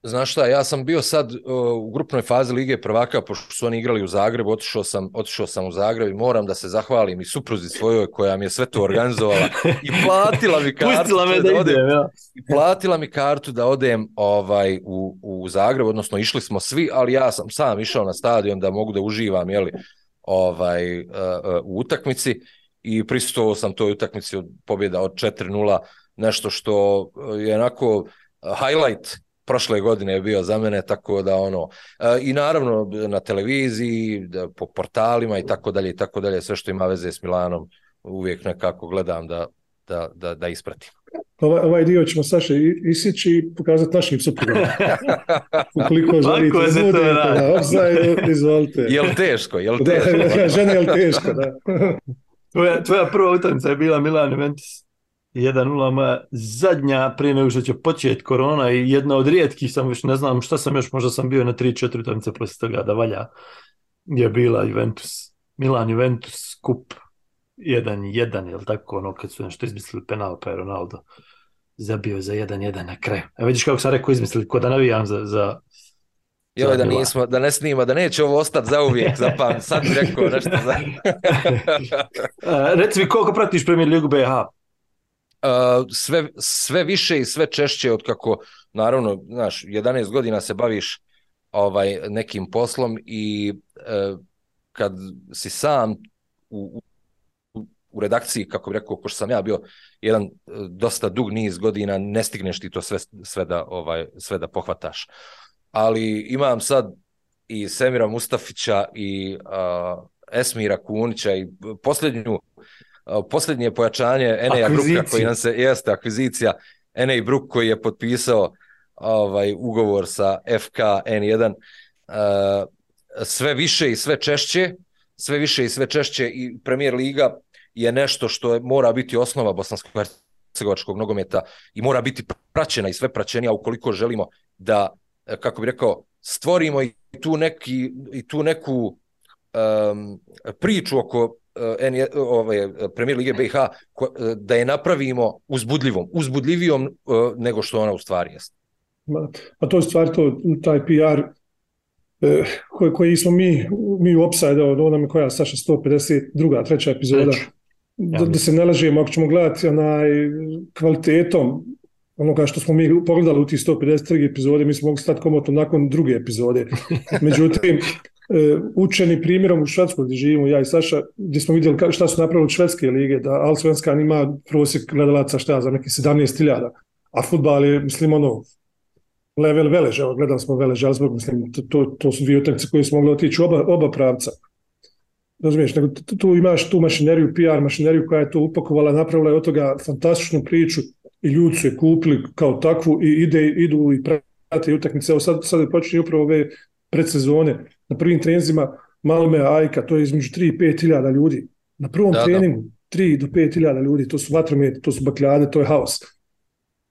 Znaš šta, ja sam bio sad u grupnoj fazi Lige prvaka, pošto su oni igrali u Zagrebu, otišao sam u Zagreb i moram da se zahvalim i supruzi svojoj koja mi je sve to organizovala i platila mi kartu da odem u Zagreb, odnosno išli smo svi, ali ja sam sam išao na stadion da mogu da uživam u utakmici i prisustvovao sam toj utakmici od pobjeda od 4-0, nešto što je onako highlight prošle godine je bio za mene, tako da i naravno na televiziji, po portalima i tako dalje, sve što ima veze s Milanom uvijek nekako gledam da ispratim. Ovaj dio ćemo, Saša, isići i pokazati našim suprugama. Ukoliko želite, Offside, izvolite. Jel teško? Da, žene, jel teško, da. Tvoja prva utakmica je bila Milan Juventus 1-0, moja zadnja prije nego što će početi korona, i jedna od rijetkih, sam još ne znam šta sam još, možda sam bio na 3-4 utakmice poslije toga da valja, je bila Milan Juventus kup 1-1, jel tako, kad su nešto izmislili penal pa je Ronaldo zabio za 1-1 na kraju. Vidiš kako sam rekao izmislili, ko da navijam za Joj, da nismo, da ne snima, da neće ovo ostati zauvijek, zapam, sad bi rekao nešto za... Reci mi, koliko pratiš Premier Ligu BiH? Sve više i sve češće, od kako, naravno, znaš, 11 godina se baviš nekim poslom i kad si sam u redakciji, kako bih rekao, ko što sam ja bio jedan dosta dug niz godina, ne stigneš ti to sve da pohvataš. Ali imam sad i Semira Mustafića i Esmira Kunića i posljednje pojačanje Enea Brooka, koji nam se jeste akvizicija, Enea Brook koji je potpisao ugovor sa FK N1. Sve više i sve češće, sve više i sve češće i Premier Liga je nešto što mora biti osnova bosansko-hercegovačkog nogometa i mora biti praćena i sve praćenija ukoliko želimo da, kako bih rekao, stvorimo i tu neku priču oko Premier Lige BiH, da je napravimo uzbudljivijom nego što ona u stvari jest. A to je stvar, taj PR koji smo mi u Offside, ovo nam je koja, Saša, 152. treća epizoda, da se ne lažemo, ako ćemo gledati kvalitetom onoga što smo mi pogledali u tih 153 epizode, mi smo mogli stati komotno nakon druge epizode. Međutim, učeni primjerom u Švedskoj gdje živimo, ja i Saša, gdje smo vidjeli šta su napravili švedske lige, da Allsvenskan ima prosjek gledalaca šta za neki 17.000, a futbal je, mislim, level Velež, evo, gledali smo Velež, Alsberg, mislim, to su dvije utakmice koje smo mogli otići oba pravca. Razumiješ, nego tu imaš tu mašineriju, PR mašineriju koja je to upakovala, napravila je od toga fantastičnu priču i ljudi su je kupili kao takvu i idu i prate utakmice. Evo sad počinju upravo ove predsezone. Na prvim trenzima Malme Ajka, to je između 3 i 5 hiljada ljudi. Na prvom treningu 3 do 5 hiljada ljudi, to su vatrometi, to su bakljade, to je haos.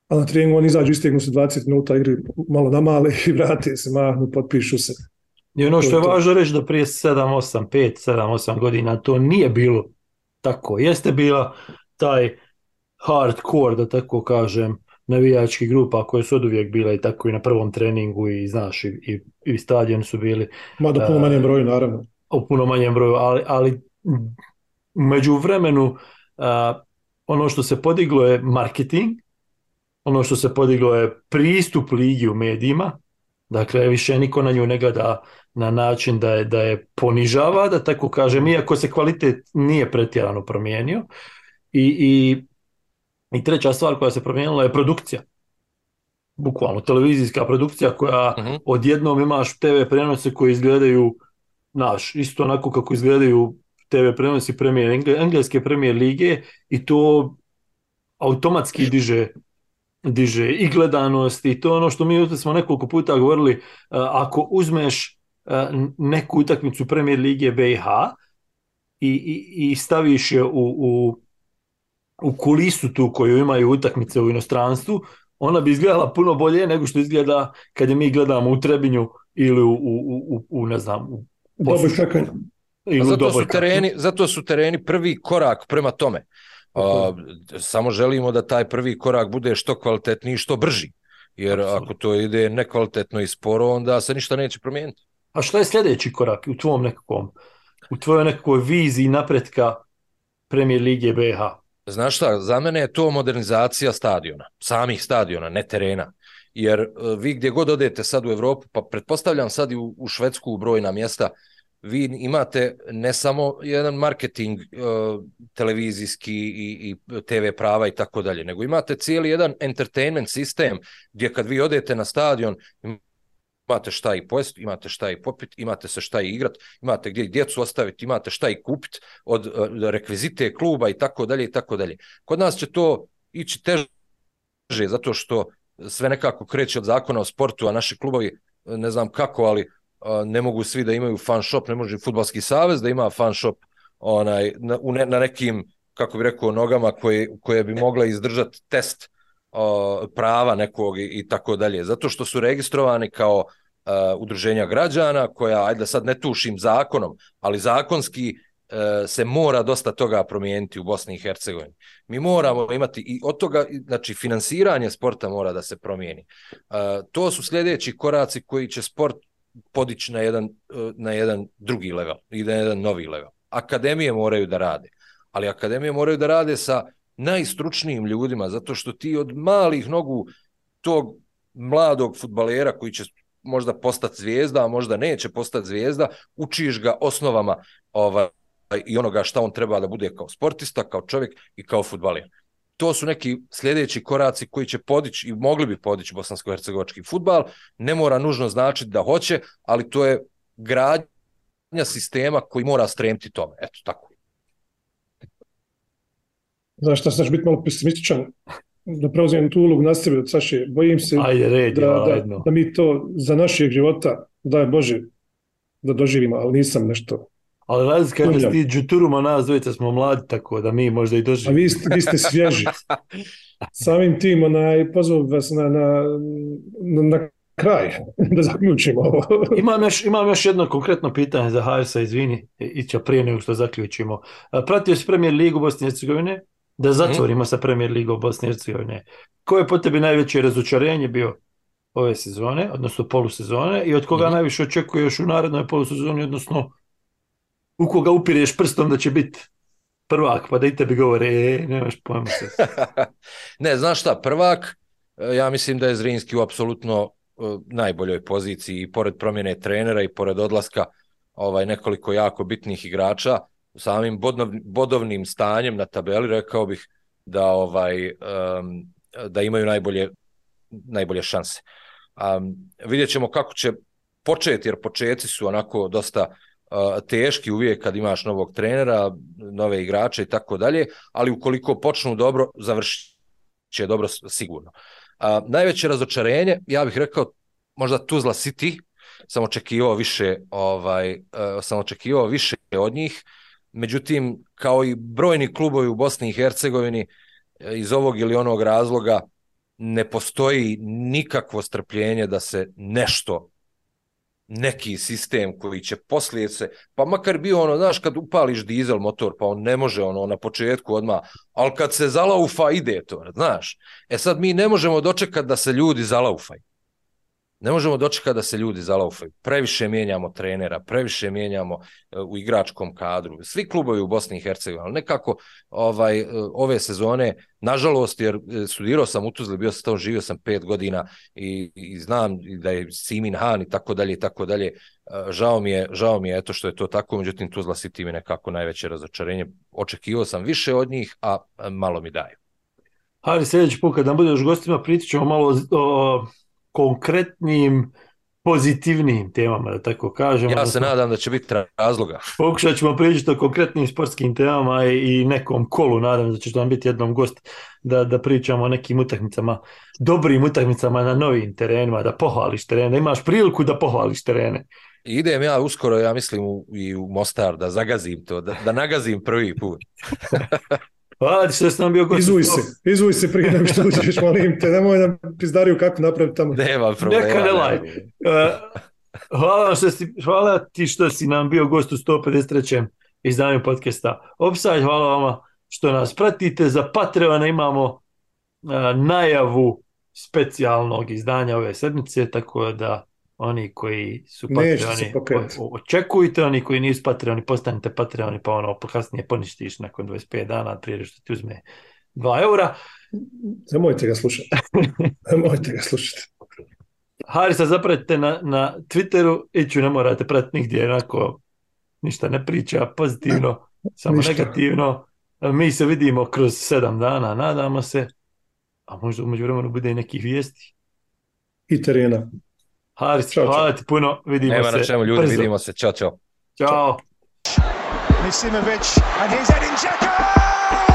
A na treningu oni izađu, istegnu se 20 minuta, igri malo na male i vrate se, mahnu, potpišu se. I ono što je važno reći da prije 7-8 godina to nije bilo tako. Jeste bila taj hardcore, da tako kažem, navijački grupa koje su od uvijek bile i tako i na prvom treningu i, znaš, i stadion su bili. Mada u puno manjem broju, naravno. U puno manjem broju, ali među vremenu ono što se podiglo je marketing, ono što se podiglo je pristup ligi u medijima, dakle više niko na nju ne gleda na način da je ponižava, da tako kažem, iako se kvalitet nije pretjerano promijenio. I treća stvar koja se promijenila je produkcija. Bukvalno, televizijska produkcija koja odjednom imaš TV prenose koji izgledaju, znaš, isto onako kako izgledaju TV prenosi engleske Premier lige i to automatski diže i gledanost i to ono što mi smo nekoliko puta govorili, ako uzmeš neku utakmicu Premier lige BiH i staviš je u kulisu tu koju imaju utakmice u inostranstvu, ona bi izgledala puno bolje nego što izgleda kad je mi gledamo u Trebinju ili u ne znam, u Poslušanju. Zato su tereni prvi korak prema tome. Samo želimo da taj prvi korak bude što kvalitetniji i što brži, jer ako to ide nekvalitetno i sporo, onda se ništa neće promijeniti. A šta je sljedeći korak u tvojoj nekakvoj viziji napretka Premier Lige BiH? Znaš šta, za mene je to modernizacija stadiona, samih stadiona, ne terena, jer vi gdje god odete sad u Evropu, pa pretpostavljam sad i u Švedsku u brojna mjesta, vi imate ne samo jedan marketing televizijski i TV prava i tako dalje, nego imate cijeli jedan entertainment sistem gdje kad vi odete na stadion imate šta i pojest, imate šta i popit, imate se šta i igrat, imate gdje i djecu ostaviti, imate šta i kupit od rekvizite kluba i tako dalje i tako dalje. Kod nas će to ići teže zato što sve nekako kreće od zakona o sportu, a naši klubovi ne znam kako, ali ne mogu svi da imaju fan shop, ne može fudbalski savez da ima fan shop na nekim, kako bih rekao, nogama koje bi mogle izdržati test prava nekog i tako dalje. Zato što su registrovani kao udruženja građana koja, ajde da sad ne tušim zakonom, ali zakonski se mora dosta toga promijeniti u Bosni i Hercegovini. Mi moramo imati i od toga, znači finansiranje sporta mora da se promijeni. To su sljedeći koraci koji će sport podići na jedan drugi level i na jedan novi level. Akademije moraju da rade, ali akademije moraju da rade sa najstručnijim ljudima, zato što ti od malih nogu tog mladog fudbalera koji će možda postati zvijezda, a možda neće postati zvijezda, učiš ga osnovama i onoga šta on treba da bude kao sportista, kao čovjek i kao fudbaler. To su neki sljedeći koraci koji će podići i mogli bi podići bosansko-hercegovački fudbal. Ne mora nužno značiti da hoće, ali to je gradnja sistema koji mora stremiti tome. Eto, tako. Znaš šta, znaš biti malo pesimističan, da preuzimam tu ulogu na sebe od Saše. Bojim se da mi to za našeg života, daj Bože, da doživimo, ali nisam nešto... Ali razlika je da ti džuturuma nas dvojica smo mladi, tako da mi možda i doživimo. A vi ste svježi. Samim tim, pozvao bih vas na kraj, da zaključimo ovo. Imam još jedno konkretno pitanje za Harisa, izvini, ića prije nego što zaključimo. Pratio si Premier Ligu Bosne i Hercegovine? Da zatvorimo sa Premier Ligom Bosne i Hercegovine. Ko je po tebi najveće razočarenje bio ove sezone, odnosno polusezone, i od koga najviše očekuješ u narednoj polusezoni, odnosno u koga upireš prstom da će biti prvak, pa da i tebi govore, nemaš pojma se. Ne, znaš šta, prvak, ja mislim da je Zrinski u apsolutno najboljoj poziciji, i pored promjene trenera i pored odlaska nekoliko jako bitnih igrača, samim bodovnim stanjem na tabeli, rekao bih da imaju najbolje šanse. Vidjet ćemo kako će početi, jer počeci su onako dosta teški uvijek kad imaš novog trenera, nove igrače i tako dalje, ali ukoliko počnu dobro, završit će dobro sigurno. Najveće razočarenje, ja bih rekao možda Tuzla City, sam očekivao više od njih. Međutim, kao i brojni klubovi u Bosni i Hercegovini, iz ovog ili onog razloga ne postoji nikakvo strpljenje da se nešto, neki sistem koji će poslije se, pa makar bio znaš, kad upališ dizel motor, pa on ne može na početku odmah, ali kad se zalaufa ide to, znaš. E sad mi ne možemo dočekati da se ljudi zalaufaju. Ne možemo dočekati da se ljudi zalaufaju. Previše mijenjamo trenera, previše mijenjamo u igračkom kadru. Svi klubovi u Bosni i Hercegovini, ali nekako ove sezone, nažalost, jer studirao sam u Tuzli, bio sam tamo, živio sam 5 godina i znam da je Simin Han i tako dalje i tako dalje. Žao mi je eto što je to tako, međutim Tuzla City mi nekako najveće razočarenje. Očekivao sam više od njih, a malo mi daju. Ali sljedeći put kad nam budeš gostima, pritićemo malo konkretnim, pozitivnim temama, da tako kažemo. Ja se nadam da će biti razloga. Pokušat ćemo pričati o konkretnim sportskim temama i nekom kolu, nadam da će nam biti jednom gost da pričamo o nekim utakmicama, dobrim utakmicama na novim terenima, da pohvališ terene, da imaš priliku da pohvališ terene. Idem ja uskoro, ja mislim, i u Mostar da zagazim to, da nagazim prvi put. Hvala ti što sam bio gost. Izvuj se prije nego što uđeš, molim te, nemoj nam pizdariju kako napraviti tamo. Nema problema. Neka ne laj. Hvala ti što si nam bio gost u 153. izdanju podcasta Offside, hvala vama što nas pratite. Za Patreona imamo najavu specijalnog izdanja ove sedmice, tako da oni koji su Patreoni očekujte, oni koji nisu Patreoni postanite Patreoni, pa kasnije poništiš nakon 25 dana prije što ti uzme 2 eura. Nemojte ga slušati. Harisa zapratite na Twitteru, iću ne morate pratiti nigdje, jednako ništa ne priča pozitivno, samo ništa negativno. Mi se vidimo kroz 7 dana, nadamo se, a možda umeđu vremenu bude i nekih vijesti i terena. Haris, hvala ti puno, vidimo se brzo. Nema na čemu, ljudi, vidimo se, čao, čao. Ćao. Misimović, and he's heading Čeka!